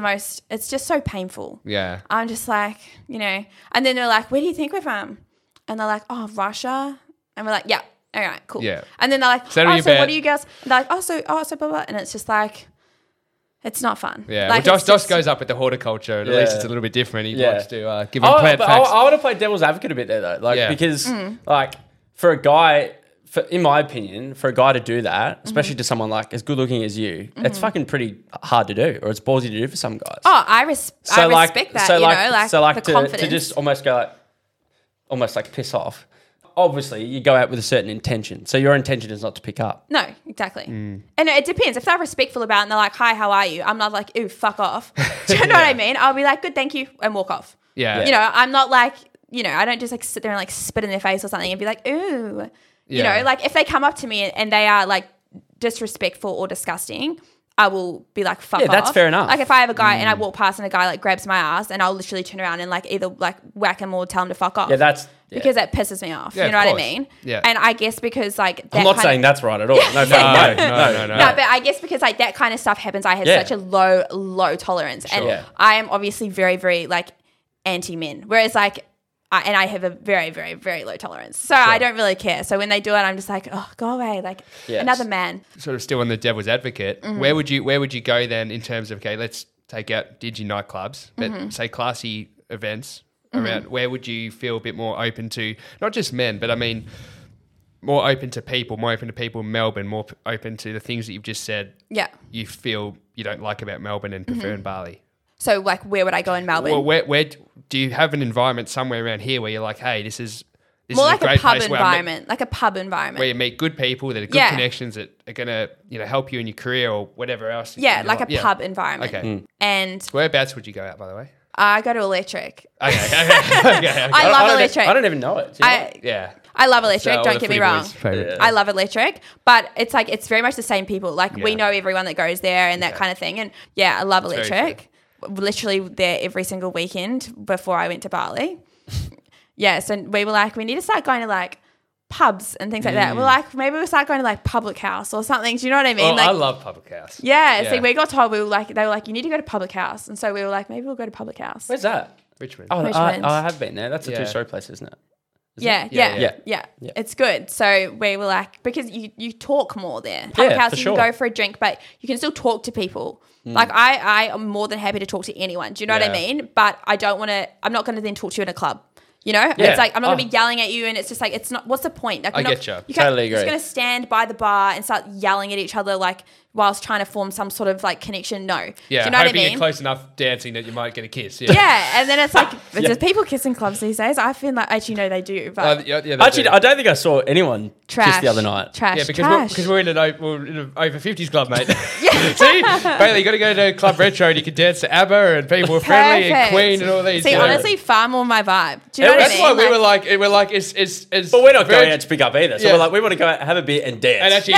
just so painful. Yeah. I'm just like, you know, and then they're like, "Where do you think we're from?" And they're like, "Oh, Russia." And we're like, "Yeah, all right, cool." Yeah. And then they're like, so what do you guys, and they're like, so blah, blah. And it's just like, it's not fun. Yeah, like, well, Josh goes up with the horticulture. And yeah. At least it's a little bit different. He wants to give him plant facts. I want to play devil's advocate a bit there though, like because like for a guy, in my opinion, for a guy to do that, especially to someone like as good looking as you, it's fucking pretty hard to do, or it's ballsy to do for some guys. Oh, I respect that. So like, you know, like, so like to just almost go like, almost like piss off. Obviously, you go out with a certain intention. So your intention is not to pick up. No, exactly. Mm. And it depends. If they're respectful about it and they're like, "Hi, how are you?" I'm not like, "Ooh, fuck off." Do you know what I mean? I'll be like, "Good, thank you," and walk off. Yeah. You know, I'm not like, you know, I don't just like sit there and like spit in their face or something and be like, "Ooh." You know, like if they come up to me and they are like disrespectful or disgusting, I will be like, "Fuck off." Yeah, that's fair enough. Like if I have a guy and I walk past and a guy like grabs my ass, and I'll literally turn around and like either like whack him or tell him to fuck off. Yeah, that's because that pisses me off. Yeah, you know what I mean? Yeah. And I guess because like that, I'm not saying that's right at all. No. No, but I guess because like that kind of stuff happens, I have such a low tolerance, and I am obviously very, very like anti men. Whereas like. And I have a very, very, very low tolerance. So I don't really care. So when they do it, I'm just like, "Oh, go away." Like another man. Sort of still on the devil's advocate. Mm-hmm. Where would you go then in terms of, okay, let's take out dingy nightclubs, but say classy events around, where would you feel a bit more open to, not just men, but I mean more open to people in Melbourne, more open to the things that you've just said you feel you don't like about Melbourne and prefer in Bali? So, like, where would I go in Melbourne? Well, where do you have an environment somewhere around here where you're like, "Hey, this is a great place where I meet," like a pub environment where you meet good people that are good connections that are gonna, you know, help you in your career or whatever else. Yeah, like a pub environment. Okay. And whereabouts would you go out, by the way? I go to Electric. Okay. I love Electric. I don't even know it. I love Electric. Don't get me wrong. I love Electric, but it's like it's very much the same people. Like we know everyone that goes there and that kind of thing. And I love Electric. Literally there every single weekend before I went to Bali. So we were like, we need to start going to like pubs and things like that. We're like, maybe we'll start going to like Public House or something. Do you know what I mean? Oh, like, I love Public House. Yeah. So we got told, they were like, "You need to go to Public House." And so we were like, maybe we'll go to Public House. Where's that? Richmond. Oh, Richmond. I have been there. That's a two-story place, isn't it? Yeah. It's good. So we were like, because you talk more there. Public House, you can go for a drink, but you can still talk to people. Like I am more than happy to talk to anyone. Do you know what I mean? But I'm not going to then talk to you in a club. You know? Yeah. It's like I'm not going to be yelling at you, and it's just like it's not, what's the point? Like, you totally agree. You're just going to stand by the bar and start yelling at each other like whilst trying to form some sort of like connection. No. Yeah. Do you know what I mean? You're close enough dancing that you might get a kiss. Yeah. And then it's like does people kiss in clubs these days? I feel like actually no, they do. But they do. I don't think I saw anyone kiss the other night. Trash. Yeah, because we're in an over 50s club, mate. See, Bailey, you got to go to Club Retro and you can dance to ABBA and People Are Friendly and Queen and all these. See, honestly, far more my vibe. Do you know what I mean? That's why we were like, it's. But we're not going out to pick up either. So we're like, we want to go out, have a beer, and dance, and actually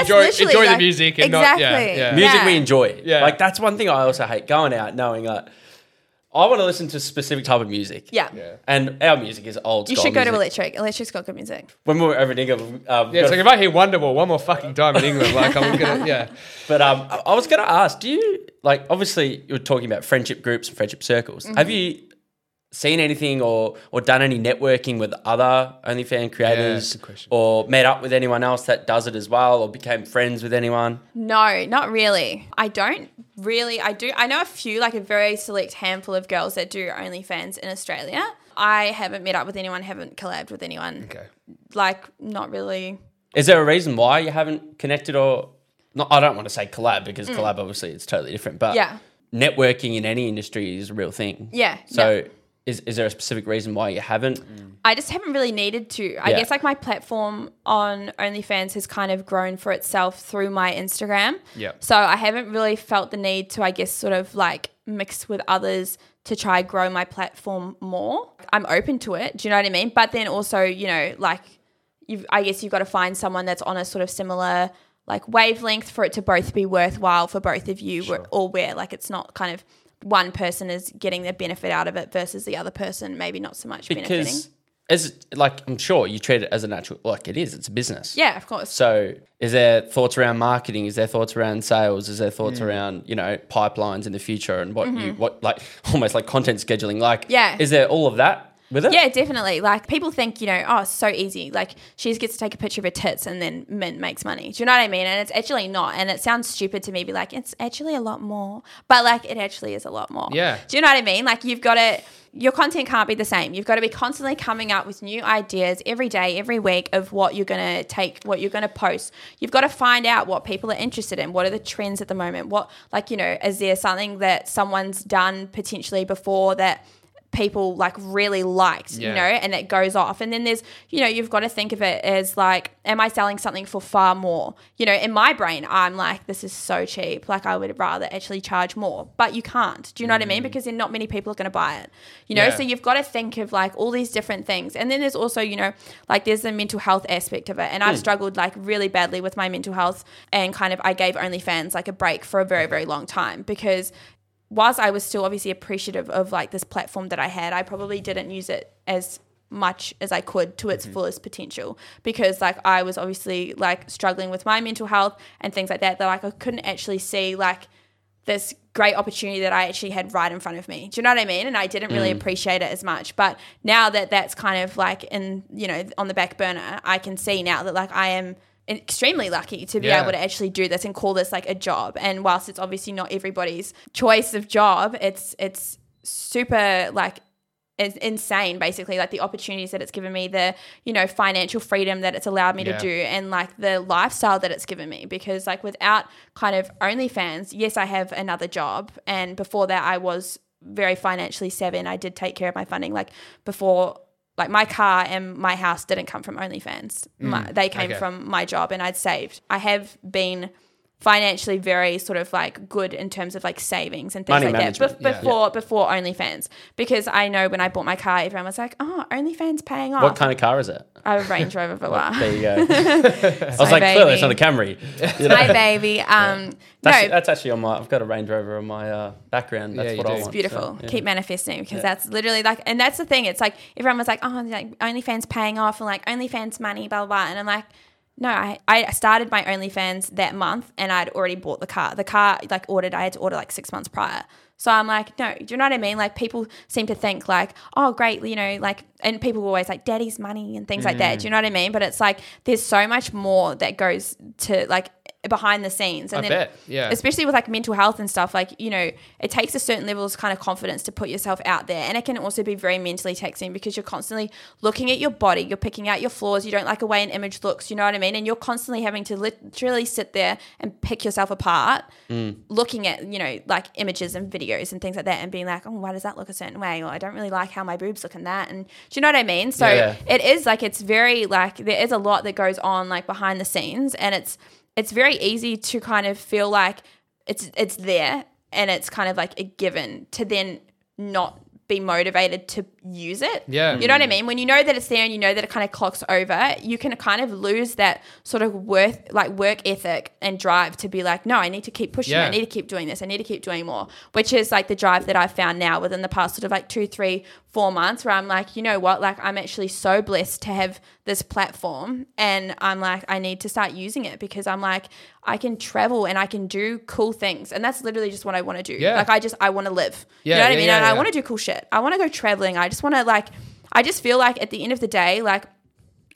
enjoy the music and not. Yeah. Music we enjoy. Yeah. Like that's one thing I also hate, going out knowing like I want to listen to a specific type of music. Yeah. And our music is old school. You should go to Electric. Electric's got good music. When we were over in England, it's like if I hear Wonderwall one more fucking time in England, like I'm gonna But I was gonna ask, do you like obviously you were talking about friendship groups and friendship circles? Mm-hmm. Have you seen anything or done any networking with other OnlyFans creators or met up with anyone else that does it as well or became friends with anyone? No, not really. I don't really. I know a few, like a very select handful of girls that do OnlyFans in Australia. I haven't met up with anyone, haven't collabed with anyone. Okay. Like not really. Is there a reason why you haven't connected or not? I don't want to say collab because collab obviously it's totally different, but networking in any industry is a real thing. Yeah. So is there a specific reason why you haven't? I just haven't really needed to. I guess like my platform on OnlyFans has kind of grown for itself through my Instagram. Yeah. So I haven't really felt the need to, I guess, sort of like mix with others to try grow my platform more. I'm open to it. Do you know what I mean? But then also, you know, like I guess you've got to find someone that's on a sort of similar like wavelength for it to both be worthwhile for both of you, sure. Or where like it's not kind of one person is getting the benefit out of it versus the other person maybe not so much because benefiting. As like I'm sure you treat it as a natural, like it is, it's a business. Yeah, of course. So is there thoughts around marketing? Is there thoughts around sales? Is there thoughts around, you know, pipelines in the future and what you, what like almost like content scheduling? Like, is there all of that? With it? Yeah, definitely. Like people think, you know, oh, it's so easy. Like she just gets to take a picture of her tits and then Mint makes money. Do you know what I mean? And it's actually not. And it sounds stupid to me be like, it's actually a lot more. But like it actually is a lot more. Yeah. Do you know what I mean? Like you've got to, your content can't be the same. You've got to be constantly coming up with new ideas every day, every week of what you're going to take, what you're going to post. You've got to find out what people are interested in. What are the trends at the moment? What, like, you know, is there something that someone's done potentially before that people like really liked, you know, and it goes off. And then there's, you know, you've got to think of it as like, am I selling something for far more? You know, in my brain, I'm like, this is so cheap. Like I would rather actually charge more, but you can't. Do you know what I mean? Because then not many people are going to buy it, you know? So you've got to think of like all these different things. And then there's also, you know, like there's the mental health aspect of it. And I've struggled like really badly with my mental health and kind of, I gave OnlyFans like a break for a very, very long time because whilst I was still obviously appreciative of like this platform that I had, I probably didn't use it as much as I could to its fullest potential because like I was obviously like struggling with my mental health and things like that, that like I couldn't actually see like this great opportunity that I actually had right in front of me. Do you know what I mean? And I didn't really appreciate it as much. But now that that's kind of like in, you know, on the back burner, I can see now that like I am extremely lucky to be able to actually do this and call this like a job. And whilst it's obviously not everybody's choice of job, it's super like it's insane basically, like the opportunities that it's given me, the, you know, financial freedom that it's allowed me to do, and like the lifestyle that it's given me. Because like without kind of OnlyFans, yes, I have another job, and before that I was very financially savvy and I did take care of my funding. Like before, like my car and my house didn't come from OnlyFans. They came from my job and I'd saved. I have been financially very sort of like good in terms of like savings and things money like management. That before OnlyFans, because I know when I bought my car, everyone was like, oh, OnlyFans paying off. What kind of car is it? A Range Rover Velar. There you go. I was like, baby. Clearly it's not a Camry. It's my baby. That's actually on my, I've got a Range Rover on my background. That's what I want. It's beautiful. So, keep manifesting, because that's literally like, and that's the thing. It's like, everyone was like, oh, like OnlyFans paying off and like OnlyFans money, blah, blah, blah. And I'm like, no, I started my OnlyFans that month and I'd already bought the car. The car like ordered, I had to order like 6 months prior. So I'm like, no, do you know what I mean? Like people seem to think like, oh great, you know, like, and people were always like daddy's money and things like that. Do you know what I mean? But it's like, there's so much more that goes to like behind the scenes. And I then, bet. Yeah. Especially with like mental health and stuff, like, you know, it takes a certain level of kind of confidence to put yourself out there. And it can also be very mentally taxing because you're constantly looking at your body, you're picking out your flaws, you don't like the way an image looks, you know what I mean? And you're constantly having to literally sit there and pick yourself apart, looking at, you know, like images and videos and things like that and being like, oh, why does that look a certain way? Or I don't really like how my boobs look in that. And do you know what I mean? So it is like, it's very like, there is a lot that goes on like behind the scenes, and it's very easy to kind of feel like it's there and it's kind of like a given to then not be motivated to use it. Yeah. You know what I mean? When you know that it's there and you know that it kind of clocks over, you can kind of lose that sort of work ethic and drive to be like, no, I need to keep pushing. Yeah. I need to keep doing this. I need to keep doing more, which is like the drive that I've found now within the past sort of like 2, 3, 4 months, where I'm like, you know what? Like I'm actually so blessed to have this platform, and I'm like, I need to start using it, because I'm like, I can travel and I can do cool things. And that's literally just what I want to do. Yeah. Like I want to live. Yeah, you know what I mean? Yeah, and I want to do cool shit. I want to go traveling. I just want to like, I just feel like at the end of the day, like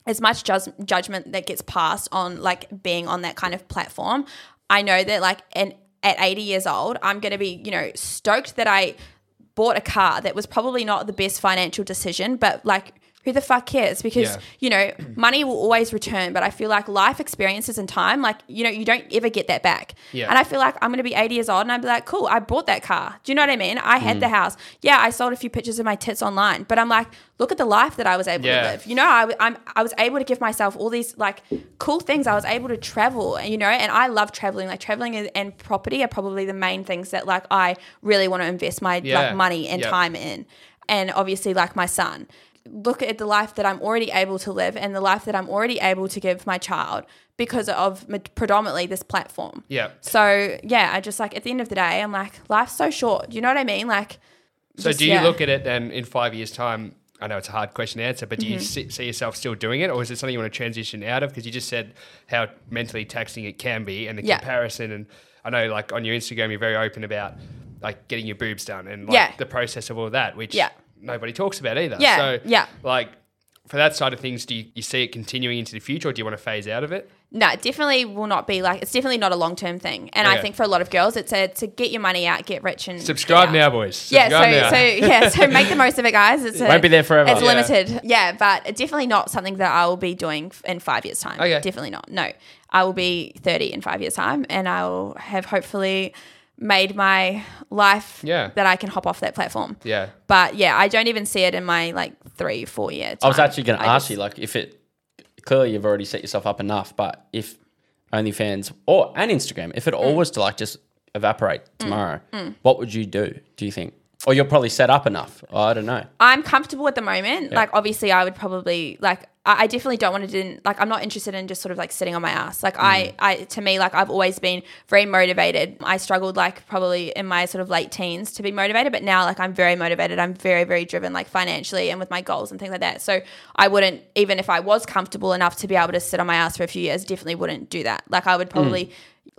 as much judgment that gets passed on like being on that kind of platform, I know that like at 80 years old, I'm going to be, you know, stoked that I bought a car that was probably not the best financial decision, but like who the fuck cares? Because, you know, money will always return, but I feel like life experiences and time, like, you know, you don't ever get that back. Yeah. And I feel like I'm going to be 80 years old and I'd be like, cool, I bought that car. Do you know what I mean? I had the house. Yeah, I sold a few pictures of my tits online, but I'm like, look at the life that I was able to live. You know, I was able to give myself all these like cool things. I was able to travel, you know, and I love traveling. Like traveling and property are probably the main things that like I really want to invest my like money and time in. And obviously like my son. Look at the life that I'm already able to live and the life that I'm already able to give my child because of predominantly this platform. Yeah. So, yeah, I just like at the end of the day, I'm like, life's so short. You know what I mean? Like, so do you look at it then in 5 years' time? I know it's a hard question to answer, but do you see yourself still doing it, or is it something you want to transition out of? Because you just said how mentally taxing it can be and the comparison. And I know like on your Instagram, you're very open about like getting your boobs done and like the process of all that, which nobody talks about either. Yeah, so like for that side of things, do you see it continuing into the future, or do you want to phase out of it? No, it definitely will not be like, it's definitely not a long-term thing. And I think for a lot of girls, it's to get your money out, get rich and subscribe now, boys. So make the most of it, guys. It won't be there forever. It's limited. Yeah, but definitely not something that I will be doing in 5 years' time. Okay. Definitely not. No, I will be 30 in 5 years' time and I will have hopefully made my life that I can hop off that platform. Yeah. But yeah, I don't even see it in my like 3-4 year time. I was actually going to ask you like if it, clearly you've already set yourself up enough, but if OnlyFans or and Instagram, if it all was to like just evaporate tomorrow, what would you do you think? Or you're probably set up enough. I don't know. I'm comfortable at the moment. Yeah. Like obviously I would probably like I definitely don't want to I'm not interested in just sort of like sitting on my ass. Like to me, like I've always been very motivated. I struggled like probably in my sort of late teens to be motivated, but now like I'm very motivated. I'm very, very driven like financially and with my goals and things like that. So I wouldn't, even if I was comfortable enough to be able to sit on my ass for a few years, definitely wouldn't do that. Like I would probably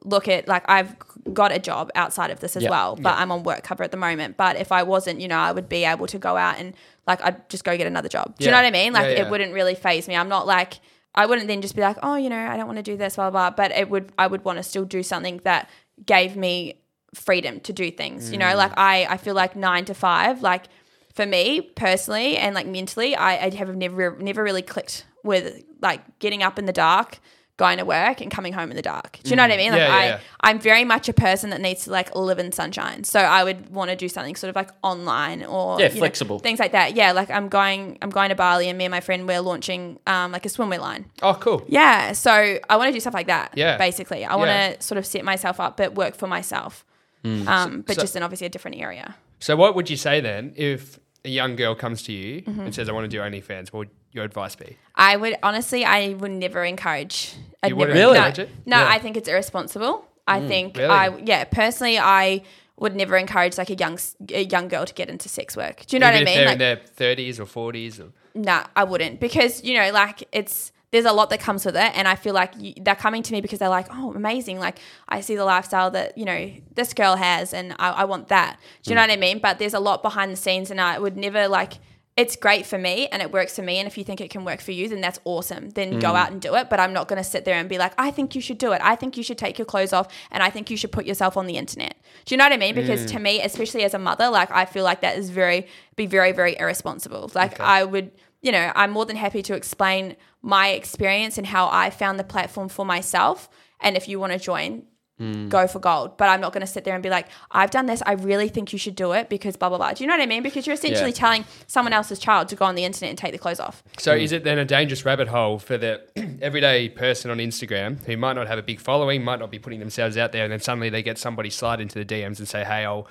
look at like I've got a job outside of this as well, but I'm on work cover at the moment. But if I wasn't, you know, I would be able to go out and like I'd just go get another job. Do you know what I mean? Like it wouldn't really faze me. I'm not like I wouldn't then just be like, oh, you know, I don't want to do this, blah, blah, blah. But I would want to still do something that gave me freedom to do things. You know, like I feel like 9 to 5, like for me personally and like mentally, I have never really clicked with like getting up in the dark, going to work and coming home in the dark. Do you know what I mean? Like I'm very much a person that needs to like live in sunshine. So I would want to do something sort of like online or flexible. Things like that. Yeah, like I'm going to Bali and me and my friend, we're launching like a swimwear line. Oh, cool. Yeah. So I want to do stuff like that. Yeah. Basically. I want to sort of set myself up but work for myself. But just in obviously a different area. So what would you say then if a young girl comes to you and says, I want to do OnlyFans, what would your advice be? I would honestly, I would never encourage. You wouldn't really encourage it? No, I think it's irresponsible. I think really? Personally, I would never encourage like a young girl to get into sex work. Do you know what I mean? Even if they're in their 30s or 40s? No, I wouldn't, because, you know, like it's, there's a lot that comes with it, and I feel like they're coming to me because they're like, oh, amazing. Like I see the lifestyle that, you know, this girl has and I want that. Do you know what I mean? But there's a lot behind the scenes, and I would never like, it's great for me and it works for me, and if you think it can work for you, then that's awesome. Then go out and do it. But I'm not going to sit there and be like, I think you should do it. I think you should take your clothes off and I think you should put yourself on the internet. Do you know what I mean? Because to me, especially as a mother, like I feel like that is very, very irresponsible. Like I would, you know, I'm more than happy to explain my experience and how I found the platform for myself. And if you want to join, go for gold. But I'm not going to sit there and be like, I've done this, I really think you should do it because blah, blah, blah. Do you know what I mean? Because you're essentially telling someone else's child to go on the internet and take the clothes off. So is it then a dangerous rabbit hole for the everyday person on Instagram who might not have a big following, might not be putting themselves out there, and then suddenly they get somebody slide into the DMs and say, hey, I'll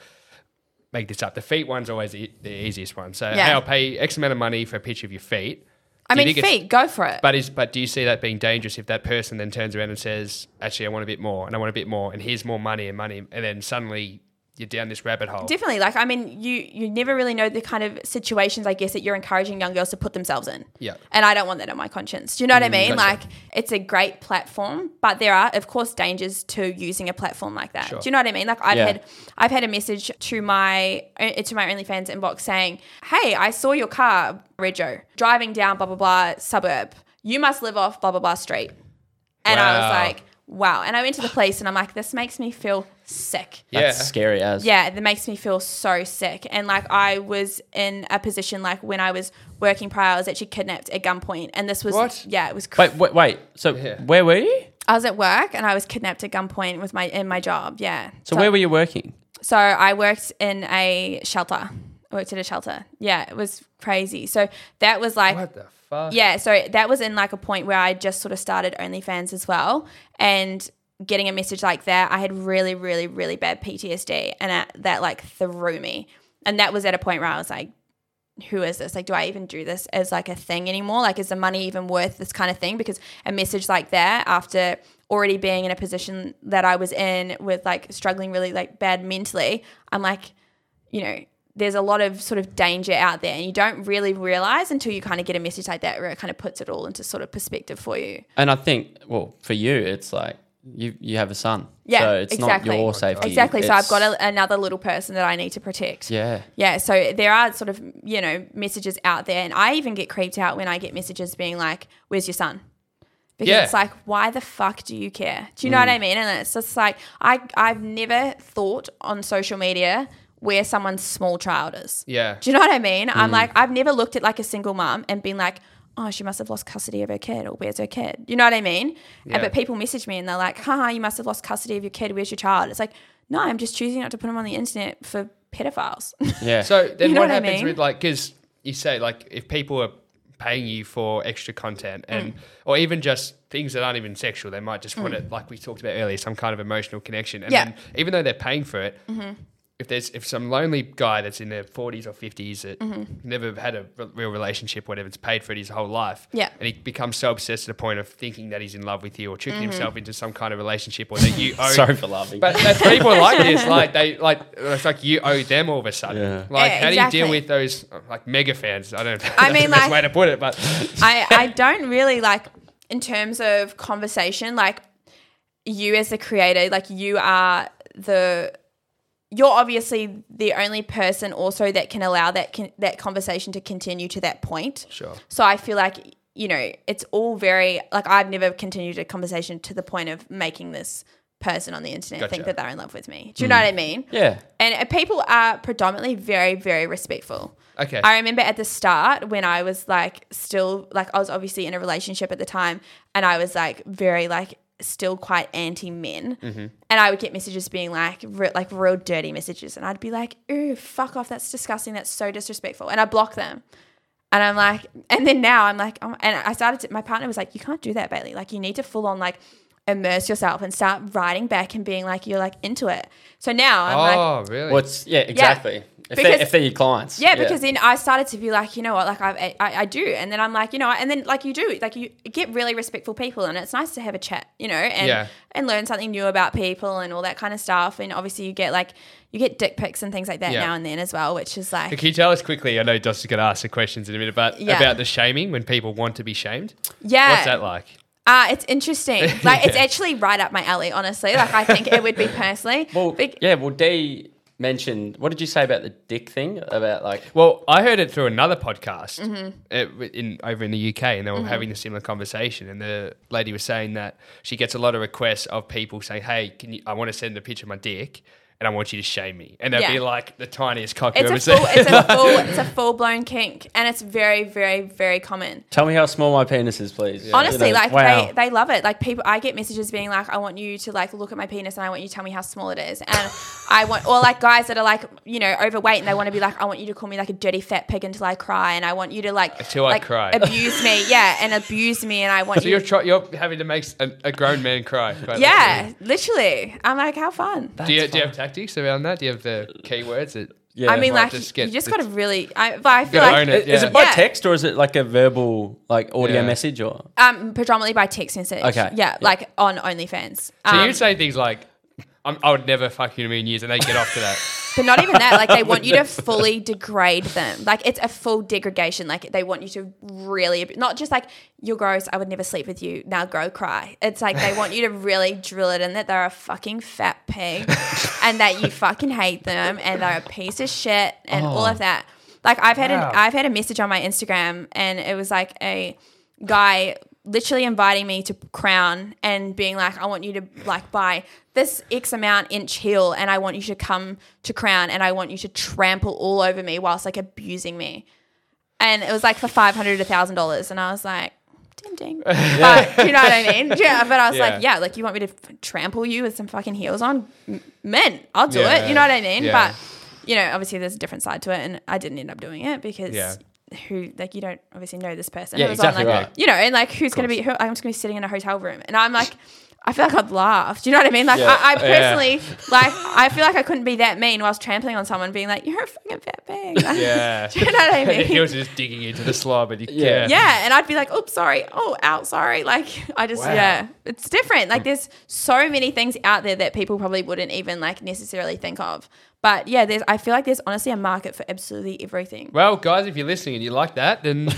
make this up. The feet one's always the easiest one. So hey, I'll pay X amount of money for a picture of your feet. I mean, feet, go for it. But do you see that being dangerous if that person then turns around and says, actually, I want a bit more and I want a bit more and here's more money, and then suddenly you're down this rabbit hole? Definitely. Like, I mean, you never really know the kind of situations, I guess, that you're encouraging young girls to put themselves in. Yeah. And I don't want that on my conscience. Do you know what I mean? Gotcha. Like, it's a great platform, but there are, of course, dangers to using a platform like that. Sure. Do you know what I mean? Like, I've had a message to my OnlyFans inbox saying, hey, I saw your car, Rego, driving down blah, blah, blah suburb. You must live off blah, blah, blah street. And I was like, wow. And I went to the police and I'm like, this makes me feel sick. Yeah. That's scary as. Yeah, it makes me feel so sick. And like I was in a position like when I was working prior, I was actually kidnapped at gunpoint. And this was, what? Yeah, it was crazy. Wait. So where were you? I was at work and I was kidnapped at gunpoint with in my job, yeah. So where were you working? So I worked in a shelter. I worked at a shelter. Yeah, it was crazy. So that was like – what the fuck? Yeah, so that was in like a point where I just sort of started OnlyFans as well, and getting a message like that, I had really, really, really bad PTSD, and that like threw me. And that was at a point where I was like, who is this? Like, do I even do this as like a thing anymore? Like, is the money even worth this kind of thing? Because a message like that, after already being in a position that I was in with like struggling really like bad mentally, I'm like, you know, there's a lot of sort of danger out there, and you don't really realize until you kind of get a message like that where it kind of puts it all into sort of perspective for you. And I think, well, for you, it's like you have a son. Yeah, so it's exactly. Not your safety. Exactly. So I've got another little person that I need to protect. Yeah. Yeah. So there are sort of, you know, messages out there, and I even get creeped out when I get messages being like, where's your son? Because it's like, why the fuck do you care? Do you know what I mean? And it's just like I've never thought on social media where someone's small child is. Yeah. Do you know what I mean? I'm like, I've never looked at like a single mum and been like, oh, she must have lost custody of her kid, or where's her kid? You know what I mean? Yeah. But people message me and they're like, haha, you must have lost custody of your kid. Where's your child? It's like, no, I'm just choosing not to put them on the internet for pedophiles. Yeah. So then what happens with like, because you say like if people are paying you for extra content and or even just things that aren't even sexual, they might just want it, like we talked about earlier, some kind of emotional connection. And then even though they're paying for it, if some lonely guy that's in their 40s or 50s that never had a real relationship, whatever, it's paid for it his whole life, and he becomes so obsessed to the point of thinking that he's in love with you or tricking himself into some kind of relationship, or that you owe. Sorry for laughing. But that's people like this, like they like it's like you owe them all of a sudden. Yeah. Like how do you deal with those like mega fans? I don't know. I mean, that's like the best way to put it, but I don't really like in terms of conversation. Like you as the creator, like you're obviously the only person also that can allow that conversation to continue to that point. Sure. So I feel like, you know, it's all very – like I've never continued a conversation to the point of making this person on the internet think that they're in love with me. Do you know what I mean? Yeah. And people are predominantly very, very respectful. Okay. I remember at the start when I was like still – like I was obviously in a relationship at the time, and I was like very like – still quite anti-men, and I would get messages being like real dirty messages, and I'd be like, ooh, fuck off, that's disgusting, that's so disrespectful, and I'd block them. And I'm like, and then now I'm like, oh, and I started to, my partner was like, you can't do that, Bailey, like you need to full on like immerse yourself and start writing back and being like, you're like into it. So now I'm really? Well, yeah, exactly. Yeah. If they're your clients. Yeah, because then I started to be like, you know what, like I do. And then I'm like, you know, and then like you do, like you get really respectful people, and it's nice to have a chat, you know, and learn something new about people and all that kind of stuff. And obviously you get like, you get dick pics and things like that now and then as well, which is like. Can you tell us quickly, I know Dos is going to ask the questions in a minute, but about the shaming when people want to be shamed? Yeah. What's that like? It's interesting. Like it's actually right up my alley, honestly. Like I think it would be personally. Well, D mentioned, what did you say about the dick thing? About like, well, I heard it through another podcast over in the UK, and they were having a similar conversation, and the lady was saying that she gets a lot of requests of people saying, hey, I want to send a picture of my dick, and I want you to shame me. And they'll be like the tiniest cock you've ever seen. It's a full-blown kink, and it's very, very, very common. Tell me how small my penis is, please. Yeah. Honestly, you know, like they love it. Like people, I get messages being like, I want you to like look at my penis, and I want you to tell me how small it is. And I want, or like guys that are like, you know, overweight, and they want to be like, I want you to call me like a dirty fat pig until I cry, and I want you to like abuse me. Yeah, and abuse me, and I want you. So you're having to make a grown man cry. Yeah, literally. I'm like, how fun. Do you have tact? Around that? Do you have the keywords that I mean, like you just got to really I feel like it, is it by text, or is it like a verbal like audio message, or predominantly by text message? Okay. Yeah, like on OnlyFans. So you say things like I would never fuck you in a million years, and they get off to that. But not even that, like they want you to fully degrade them. Like it's a full degradation. Like they want you to really, not just like you're gross, I would never sleep with you, now go cry. It's like they want you to really drill it in that they're a fucking fat pig and that you fucking hate them and they're a piece of shit and all of that. Like I've had a message on my Instagram, and it was like a guy literally inviting me to Crown and being like, I want you to like buy this X amount inch heel and I want you to come to Crown and I want you to trample all over me whilst like abusing me. And it was like for $500, $1,000. And I was like, ding, ding. Yeah. But, you know what I mean? Yeah. But I was like, yeah, like you want me to trample you with some fucking heels on? Men, I'll do it. You know what I mean? Yeah. But, you know, obviously there's a different side to it. And I didn't end up doing it because who, like, you don't obviously know this person. Yeah, it was exactly on, like, right. You know, and like who's going to be, who, I'm just going to be sitting in a hotel room. And I'm like, I feel like I'd laugh. Do you know what I mean? Like I personally, like I feel like I couldn't be that mean whilst trampling on someone being like, you're a fucking fat bag. Like, do you know what I mean? He was just digging into the slob and you can't. Yeah, and I'd be like, oops, sorry. Oh, out, sorry. Like I just, it's different. Like there's so many things out there that people probably wouldn't even like necessarily think of. But yeah, there's. I feel like there's honestly a market for absolutely everything. Well, guys, if you're listening and you like that, then...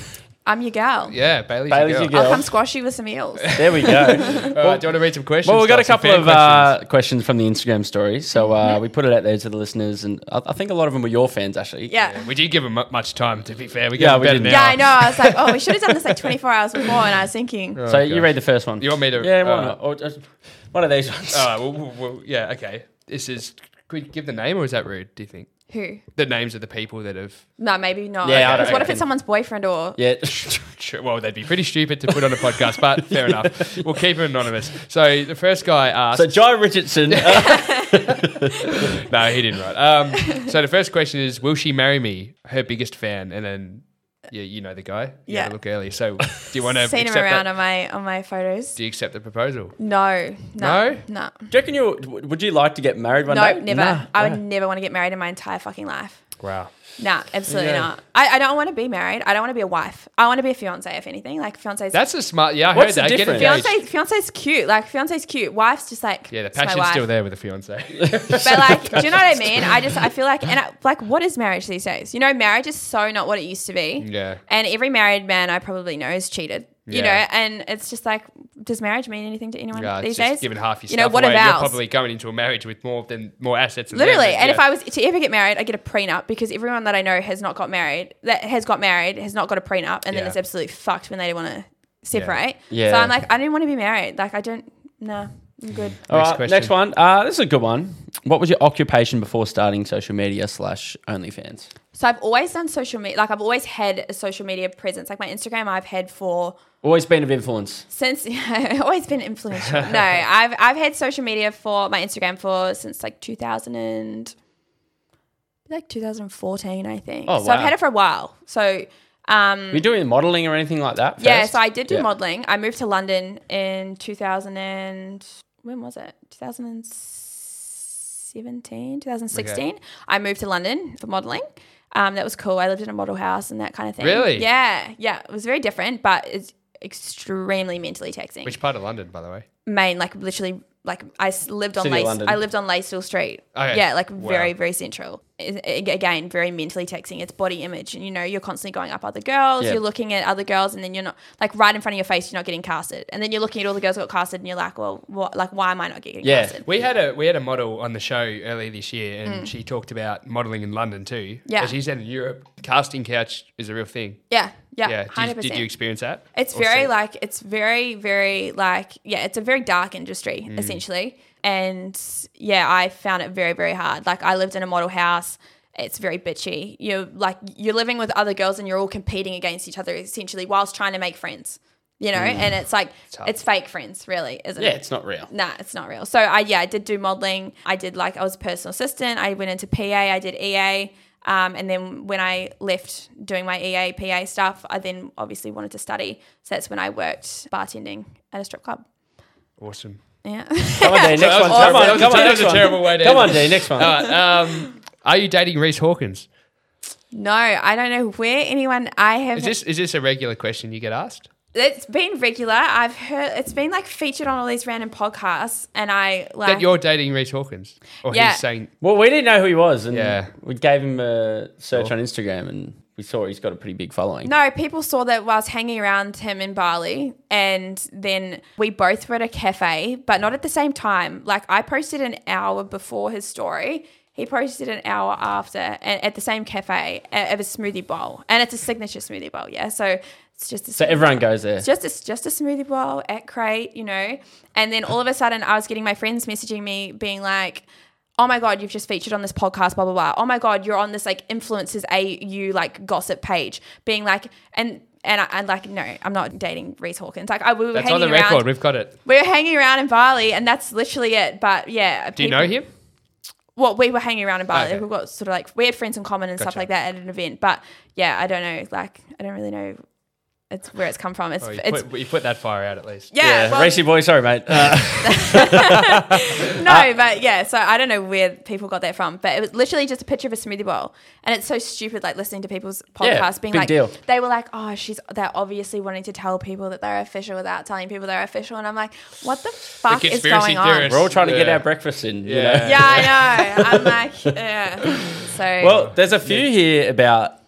I'm your gal. Yeah, Bailey's your gal. I'll come squash you with some eels. There we go. All right, do you want to read some questions? Well, we've got a couple of questions from the Instagram story. So we put it out there to the listeners. And I think a lot of them were your fans, actually. Yeah. We did give them much time, to be fair. We gave them better now. Yeah, I know. I was like, oh, we should have done this like 24 hours before. And I was thinking. Oh, so you read the first one. You want me to? Yeah, why not? Or just one of these ones. All right, well, yeah, okay. This is... Could we give the name or is that rude, do you think? Who? The names of the people that have... No, maybe not. Yeah, because what if it's someone's boyfriend or... Yeah. Well, they'd be pretty stupid to put on a podcast, but fair enough. We'll keep it anonymous. So the first guy asked... So Jai Richardson... No, he didn't write. So the first question is, will she marry me? Her biggest fan. And then... Yeah, you know the guy. You had to look early. So, do you want to seen him around that? on my photos? Do you accept the proposal? No. Do you reckon would you like to get married one day? Never. Nah, I would never want to get married in my entire fucking life. Wow. Nah, absolutely not. I don't want to be married. I don't want to be a wife. I want to be a fiance, if anything. Like fiance's. That's a smart. Yeah, I heard that. Get engaged. Fiance's cute. Like fiance's cute. Wife's just like. Yeah, the passion's still there with a fiance. But like, do you know what I mean? I feel like, what is marriage these days? You know, marriage is so not what it used to be. Yeah. And every married man I probably know is cheated. You know, and it's just like, does marriage mean anything to anyone these days? Given half your stuff away, you're probably going into a marriage with more assets. Literally, and if I was to ever get married, I'd get a prenup because everyone that I know has not got a prenup, and then it's absolutely fucked when they want to separate. Yeah. So I'm like, I didn't want to be married. Like I don't. No, I'm good. All right, next one. This is a good one. What was your occupation before starting social media / OnlyFans? So I've always done social media. Like I've always had a social media presence. Like my Instagram, I've had for. Always been of influence. Always been influential. No, I've had social media for my Instagram since like 2014, I think. Oh, so wow. I've had it for a while. So were you doing modelling or anything like that first? Yeah, so I did do modelling. I moved to London in 2016. Okay. I moved to London for modelling. That was cool. I lived in a model house and that kind of thing. Really? Yeah, yeah. It was very different, but it's extremely mentally taxing. Which part of London, by the way? Maine, like literally, like I lived on Laysville Street. Okay. Yeah, like very, very central. Again, very mentally taxing. It's body image, and you know you're constantly going up other girls. Yep. You're looking at other girls, and then you're not like right in front of your face. You're not getting casted, and then you're looking at all the girls who got casted, and you're like, well, what? Like, why am I not getting casted? We had a model on the show earlier this year, and she talked about modelling in London too. Yeah, as she said in Europe, casting couch is a real thing. Yeah. 100%. Did you experience that? It's very, very like it's a very dark industry essentially. And I found it very, very hard. Like I lived in a model house. It's very bitchy. You're living with other girls and you're all competing against each other essentially whilst trying to make friends, and it's like, it's fake friends really, isn't it? Yeah, it's not real. Nah, it's not real. So I did do modelling. I did I was a personal assistant. I went into PA, I did EA. And then when I left doing my EA, PA stuff, I then obviously wanted to study. So that's when I worked bartending at a strip club. Awesome. Yeah. Come on, D, next one. Come on, D, next one. All right, are you dating Reese Hawkins? No, I don't know where anyone I have. Is this a regular question you get asked? It's been regular. I've heard it's been like featured on all these random podcasts, and I like that you're dating Reese Hawkins, or he's saying. Well, we didn't know who he was, and we gave him a search on Instagram, and we saw he's got a pretty big following. No, people saw that whilst hanging around him in Bali, and then we both were at a cafe, but not at the same time. Like I posted an hour before his story. He posted an hour after at the same cafe of a smoothie bowl, and it's a signature smoothie bowl. Yeah, so. It's just a everyone goes there. It's just a smoothie bowl at Crate, you know. And then all of a sudden I was getting my friends messaging me being like, oh my God, you've just featured on this podcast, blah, blah, blah. Oh my God, you're on this like influencers AU like gossip page being like, and like, no, I'm not dating Reese Hawkins. Like I we were hanging around. That's on the record. We've got it. We were hanging around in Bali and that's literally it. But yeah. Do you know him? Well, we were hanging around in Bali. Okay. We got sort of like, we had friends in common and stuff like that at an event. But yeah, I don't know. Like, I don't really know. It's where it's come from. It's, you put that fire out at least. Yeah. Well, Racy boy, sorry, mate. No, but yeah. So I don't know where people got that from, but it was literally just a picture of a smoothie bowl. And it's so stupid, like listening to people's podcasts being like, deal. They were like, oh, they're obviously wanting to tell people that they're official without telling people they're official. And I'm like, what the fuck is going on? We're all trying to get our breakfast in. Yeah. You know? Yeah, I know. I'm like, yeah. So. Well, there's a few here about,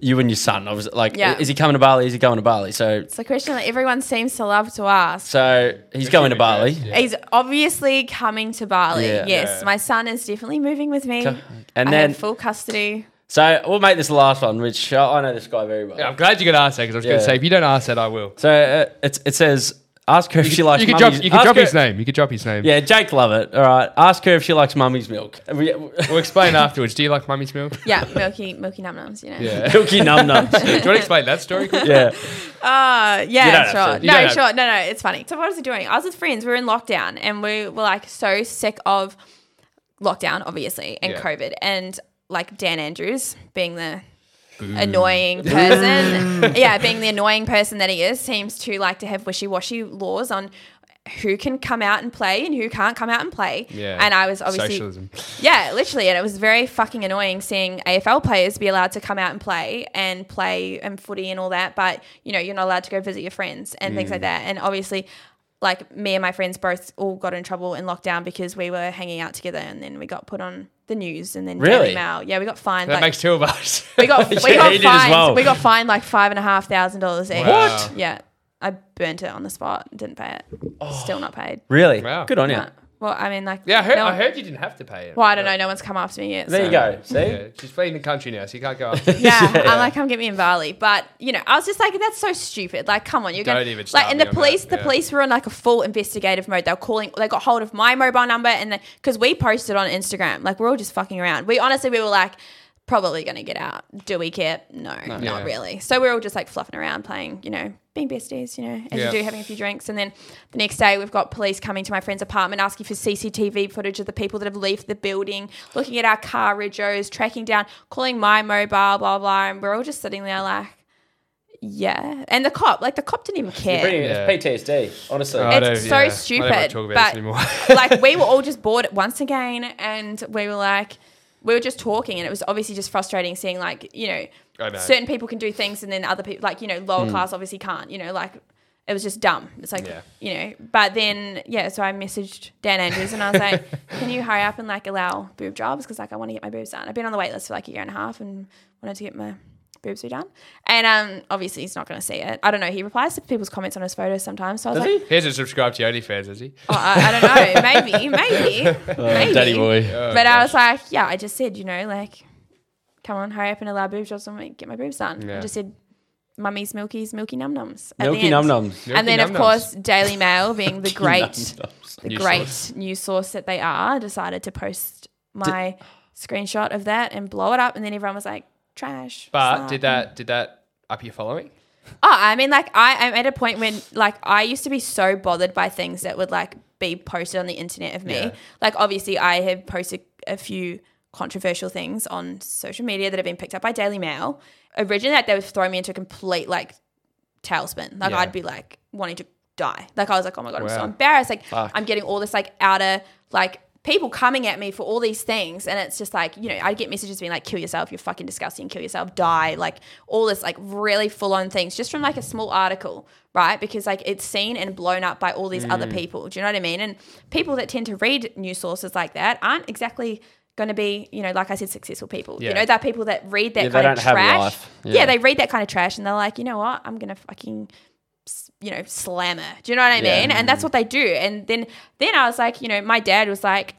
you and your son, obviously. Like, is he coming to Bali? Is he going to Bali? So it's a question that everyone seems to love to ask. So he's going to Bali. Yeah. He's obviously coming to Bali. Yeah. Yes, my son is definitely moving with me. I have full custody. So we'll make this the last one, which I know this guy very well. Yeah, I'm glad you could ask that because I was going to say if you don't ask that, I will. So it says, ask her if she likes. You could drop his name. Yeah, Jake Lovett. All right, ask her if she likes mummy's milk. We'll explain afterwards. Do you like mummy's milk? Yeah, milky num nums. You know. Yeah, milky num nums. Do you want to explain that story? Yeah. Sure. No, sure. No, it's funny. So what was I doing? I was with friends. We were in lockdown, and we were like so sick of lockdown, obviously, and COVID, and like Dan Andrews being the annoying person being the annoying person that he is seems to like to have wishy-washy laws on who can come out and play and who can't come out and play and I was obviously socialism literally, and it was very fucking annoying seeing AFL players be allowed to come out and play and footy and all that, but you know you're not allowed to go visit your friends and things like that. And obviously like me and my friends both all got in trouble in lockdown because we were hanging out together, and then we got put on the news, and then Daily Mail. Yeah, we got fined. That makes two of us. We got fined like $5,500 each. What? Yeah, I burnt it on the spot. Didn't pay it. Oh. Still not paid. Really? Wow. Good on you. Well, I mean, like I heard you didn't have to pay it. Well, I don't know. No one's come after me yet. There you go. See, she's fleeing the country now, so you can't go after her. I'm like, come get me in Bali. But you know, I was just like, that's so stupid. Like, come on, and the police, the police were in like a full investigative mode. They were calling. They got hold of my mobile number, and because we posted on Instagram, like we're all just fucking around. We were like, probably gonna get out. Do we care? No, not really. So we're all just like fluffing around, playing, you know, being besties, you know, as you do, having a few drinks. And then the next day we've got police coming to my friend's apartment asking for CCTV footage of the people that have left the building, looking at our car regos, tracking down, calling my mobile, blah, blah. And we're all just sitting there like, and the cop didn't even care. It's PTSD, honestly. It's so stupid. I don't want to talk about this anymore. Like we were all just bored once again, and we were like, we were just talking, and it was obviously just frustrating seeing like, you know, certain people can do things and then other people like, you know, lower class obviously can't, you know, like it was just dumb. It's like, you know, but then, so I messaged Dan Andrews and I was like, can you hurry up and like allow boob jobs? Because like I want to get my boobs done. I've been on the wait list for like a year and a half and wanted to get my boobs redone. And obviously he's not going to see it. I don't know. He replies to people's comments on his photos sometimes. So I was like, he hasn't subscribed to OnlyFans, has he? Oh, I don't know. Maybe. Daddy boy. Oh, but gosh. I was like, I just said, you know, like, come on, hurry up and allow boob jobs and get my boobs done. Yeah. I just said, mummy's milkies, milky num nums. Milky num nums. And then of course, Daily Mail, being the great news source that they are, decided to post my screenshot of that and blow it up. And then everyone was like, trash. But did that up your following? Oh, I mean, like I am at a point when like I used to be so bothered by things that would like be posted on the internet of me. Yeah. Like obviously I have posted a few controversial things on social media that have been picked up by Daily Mail. Originally like, they would throw me into a complete like tailspin. Like I'd be like wanting to die. Like I was like, oh my God, I'm so embarrassed. Like I'm getting all this like outer like people coming at me for all these things, and it's just like, you know, I get messages being like, kill yourself, you're fucking disgusting, kill yourself, die, like all this like really full-on things just from like a small article, right? Because like it's seen and blown up by all these other people, do you know what I mean? And people that tend to read news sources like that aren't exactly going to be, you know, like I said, successful people. You know, they're people that read that kind of trash. They read that kind of trash and they're like, you know what, I'm going to fucking – you know, slammer. Do you know what I mean? And that's what they do. And then I was like, you know, my dad was like,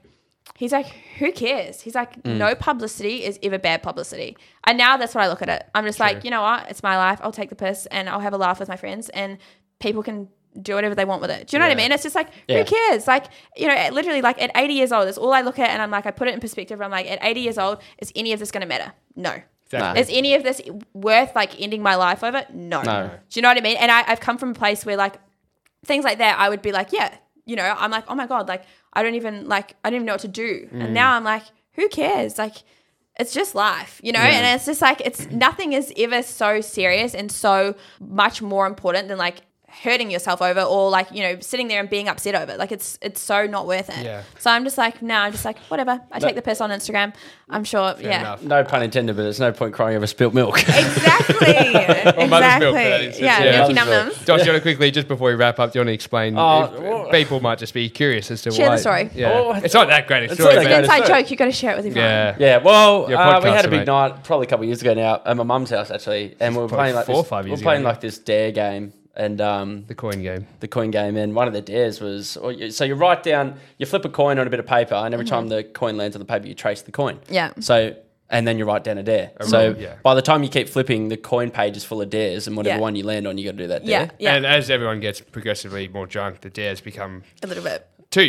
he's like, who cares? He's like, no publicity is ever bad publicity. And now that's what I look at it. I'm just like, you know what? It's my life. I'll take the piss and I'll have a laugh with my friends and people can do whatever they want with it. Do you know what I mean? It's just like, who cares? Like, you know, literally like at 80 years old, it's all I look at and I'm like, I put it in perspective. I'm like, at 80 years old, is any of this going to matter? No. Exactly. Is any of this worth like ending my life over? No. Do you know what I mean? And I've come from a place where like things like that, I would be like, yeah, you know, I'm like, oh my God, like, I don't even know what to do. Mm. And now I'm like, who cares? Like, it's just life, you know? Yeah. And it's just like, it's nothing is ever so serious and so much more important than like hurting yourself over or like, you know, sitting there and being upset over it. Like it's so not worth it. Yeah. So I'm just like, no, I'm just like, whatever. I take the piss on Instagram. I'm sure. Fair enough. No pun intended, but there's no point crying over spilt milk. Exactly. Or mother's milk. Yeah, milky num-nums. Doss, do you want to quickly, just before we wrap up, do you want to explain? People might just be curious as to why. Share the story. Yeah. It's not that great a story. It's an inside joke. You've got to share it with everyone. Yeah. Well, we had a big night probably a couple of years ago now at my mum's house actually. And we were playing like 4 or 5 years ago. We're playing like this dare game. And the coin game, and one of the dares was, so you write down, you flip a coin on a bit of paper, and every time the coin lands on the paper, you trace the coin. Yeah. So and then you write down a dare. By the time you keep flipping, the coin page is full of dares, and whatever one you land on, you got to do that dare. Yeah. And as everyone gets progressively more drunk, the dares become a little bit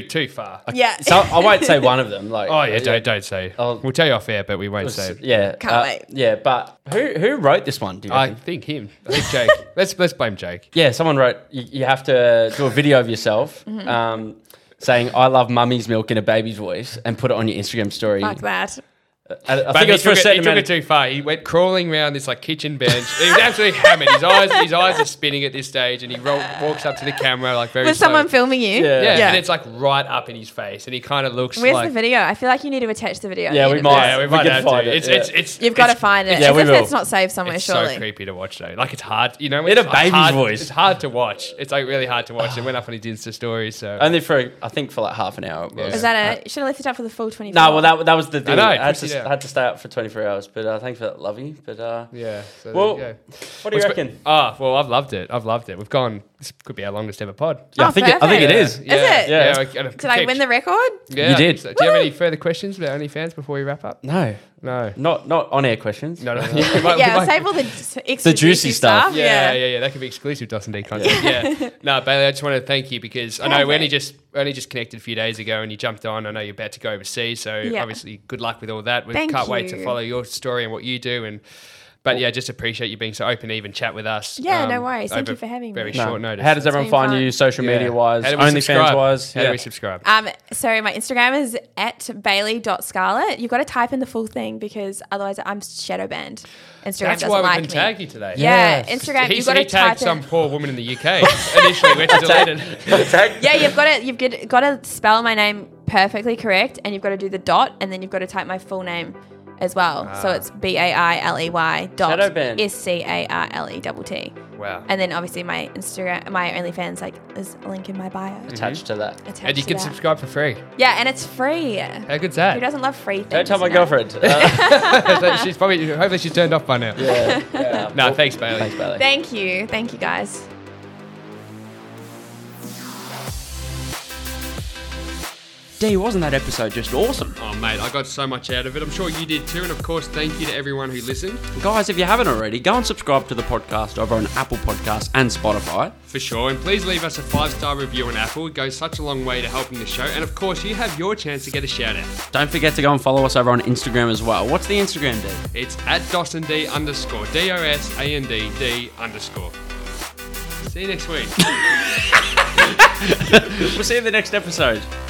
too far. Yeah. So I won't say one of them. Like don't say. We'll tell you off air, but we won't say. Yeah. Can't wait. Yeah, but who wrote this one? Do you think him? I think Jake. Let's blame Jake. Yeah, someone wrote. You have to do a video of yourself. Saying I love mummy's milk in a baby's voice and put it on your Instagram story. Fuck that. I think it was for a certain amount. He took it too far. He went crawling around this like kitchen bench. He was absolutely hammered. His eyes are spinning at this stage, and he walks up to the camera like very. Was someone filming you? Yeah. And it's like right up in his face, and he kind of looks. Where's the video? I feel like you need to attach the video. Yeah, we might have to. You've got to find it. Yeah, we will. It's not saved somewhere. It's surely so creepy to watch though. Like it's hard. You know, in a baby's voice, it's hard to watch. It's like really hard to watch. It went up on his Insta story. So only for like half an hour. Was that it? Should have left it up for the full 24. No, well that was the thing. I had to stay up for 24 hours, but thanks for that, Lovey. But so well, there you go. What do you reckon? Well, I've loved it. We've gone. This could be our longest ever pod. Yeah, I think it is. Yeah. Is it? Yeah. Did I win the record? Yeah, you did. So, do you have any further questions about OnlyFans before we wrap up? No. Not on-air questions. No. Save all the extra juicy stuff. Yeah. That could be exclusive dosandd content. Yeah. No, Bailey, I just want to thank you because I know we only just connected a few days ago and you jumped on. I know you're about to go overseas, so obviously good luck with all that. Can't wait to follow your story and what you do. But yeah, just appreciate you being so open to even chat with us. Yeah, no worries. Thank you for having me. Short notice. How does everyone find you social media-wise, OnlyFans-wise? How do we subscribe? So my Instagram is at Bailey.Scarlett. You've got to type in the full thing because otherwise I'm shadow banned. Instagram doesn't like me. That's why we didn't tag you today. Yeah, Instagram, you've got to type in. He tagged some poor woman in the UK. Initially, we had to delete it. Yeah, you've got to spell my name perfectly correct and you've got to do the dot and then you've got to type my full name as well. So it's BAILEY.SCARLETT. Wow. And then obviously my Instagram, my OnlyFans is a link in my bio. Attached to that. And you can subscribe for free. Yeah, and it's free. How good's that? Who doesn't love free things? Don't tell my girlfriend. She's probably, hopefully she's turned off by now. Yeah. No, thanks Bailey. Thank you. Thank you guys. Gee, wasn't that episode just awesome? Oh, mate, I got so much out of it. I'm sure you did too. And, of course, thank you to everyone who listened. Guys, if you haven't already, go and subscribe to the podcast over on Apple Podcasts and Spotify. For sure. And please leave us a 5-star review on Apple. It goes such a long way to helping the show. And, of course, you have your chance to get a shout-out. Don't forget to go and follow us over on Instagram as well. What's the Instagram, D? It's at dosandd_, DOSANDD_. See you next week. We'll see you in the next episode.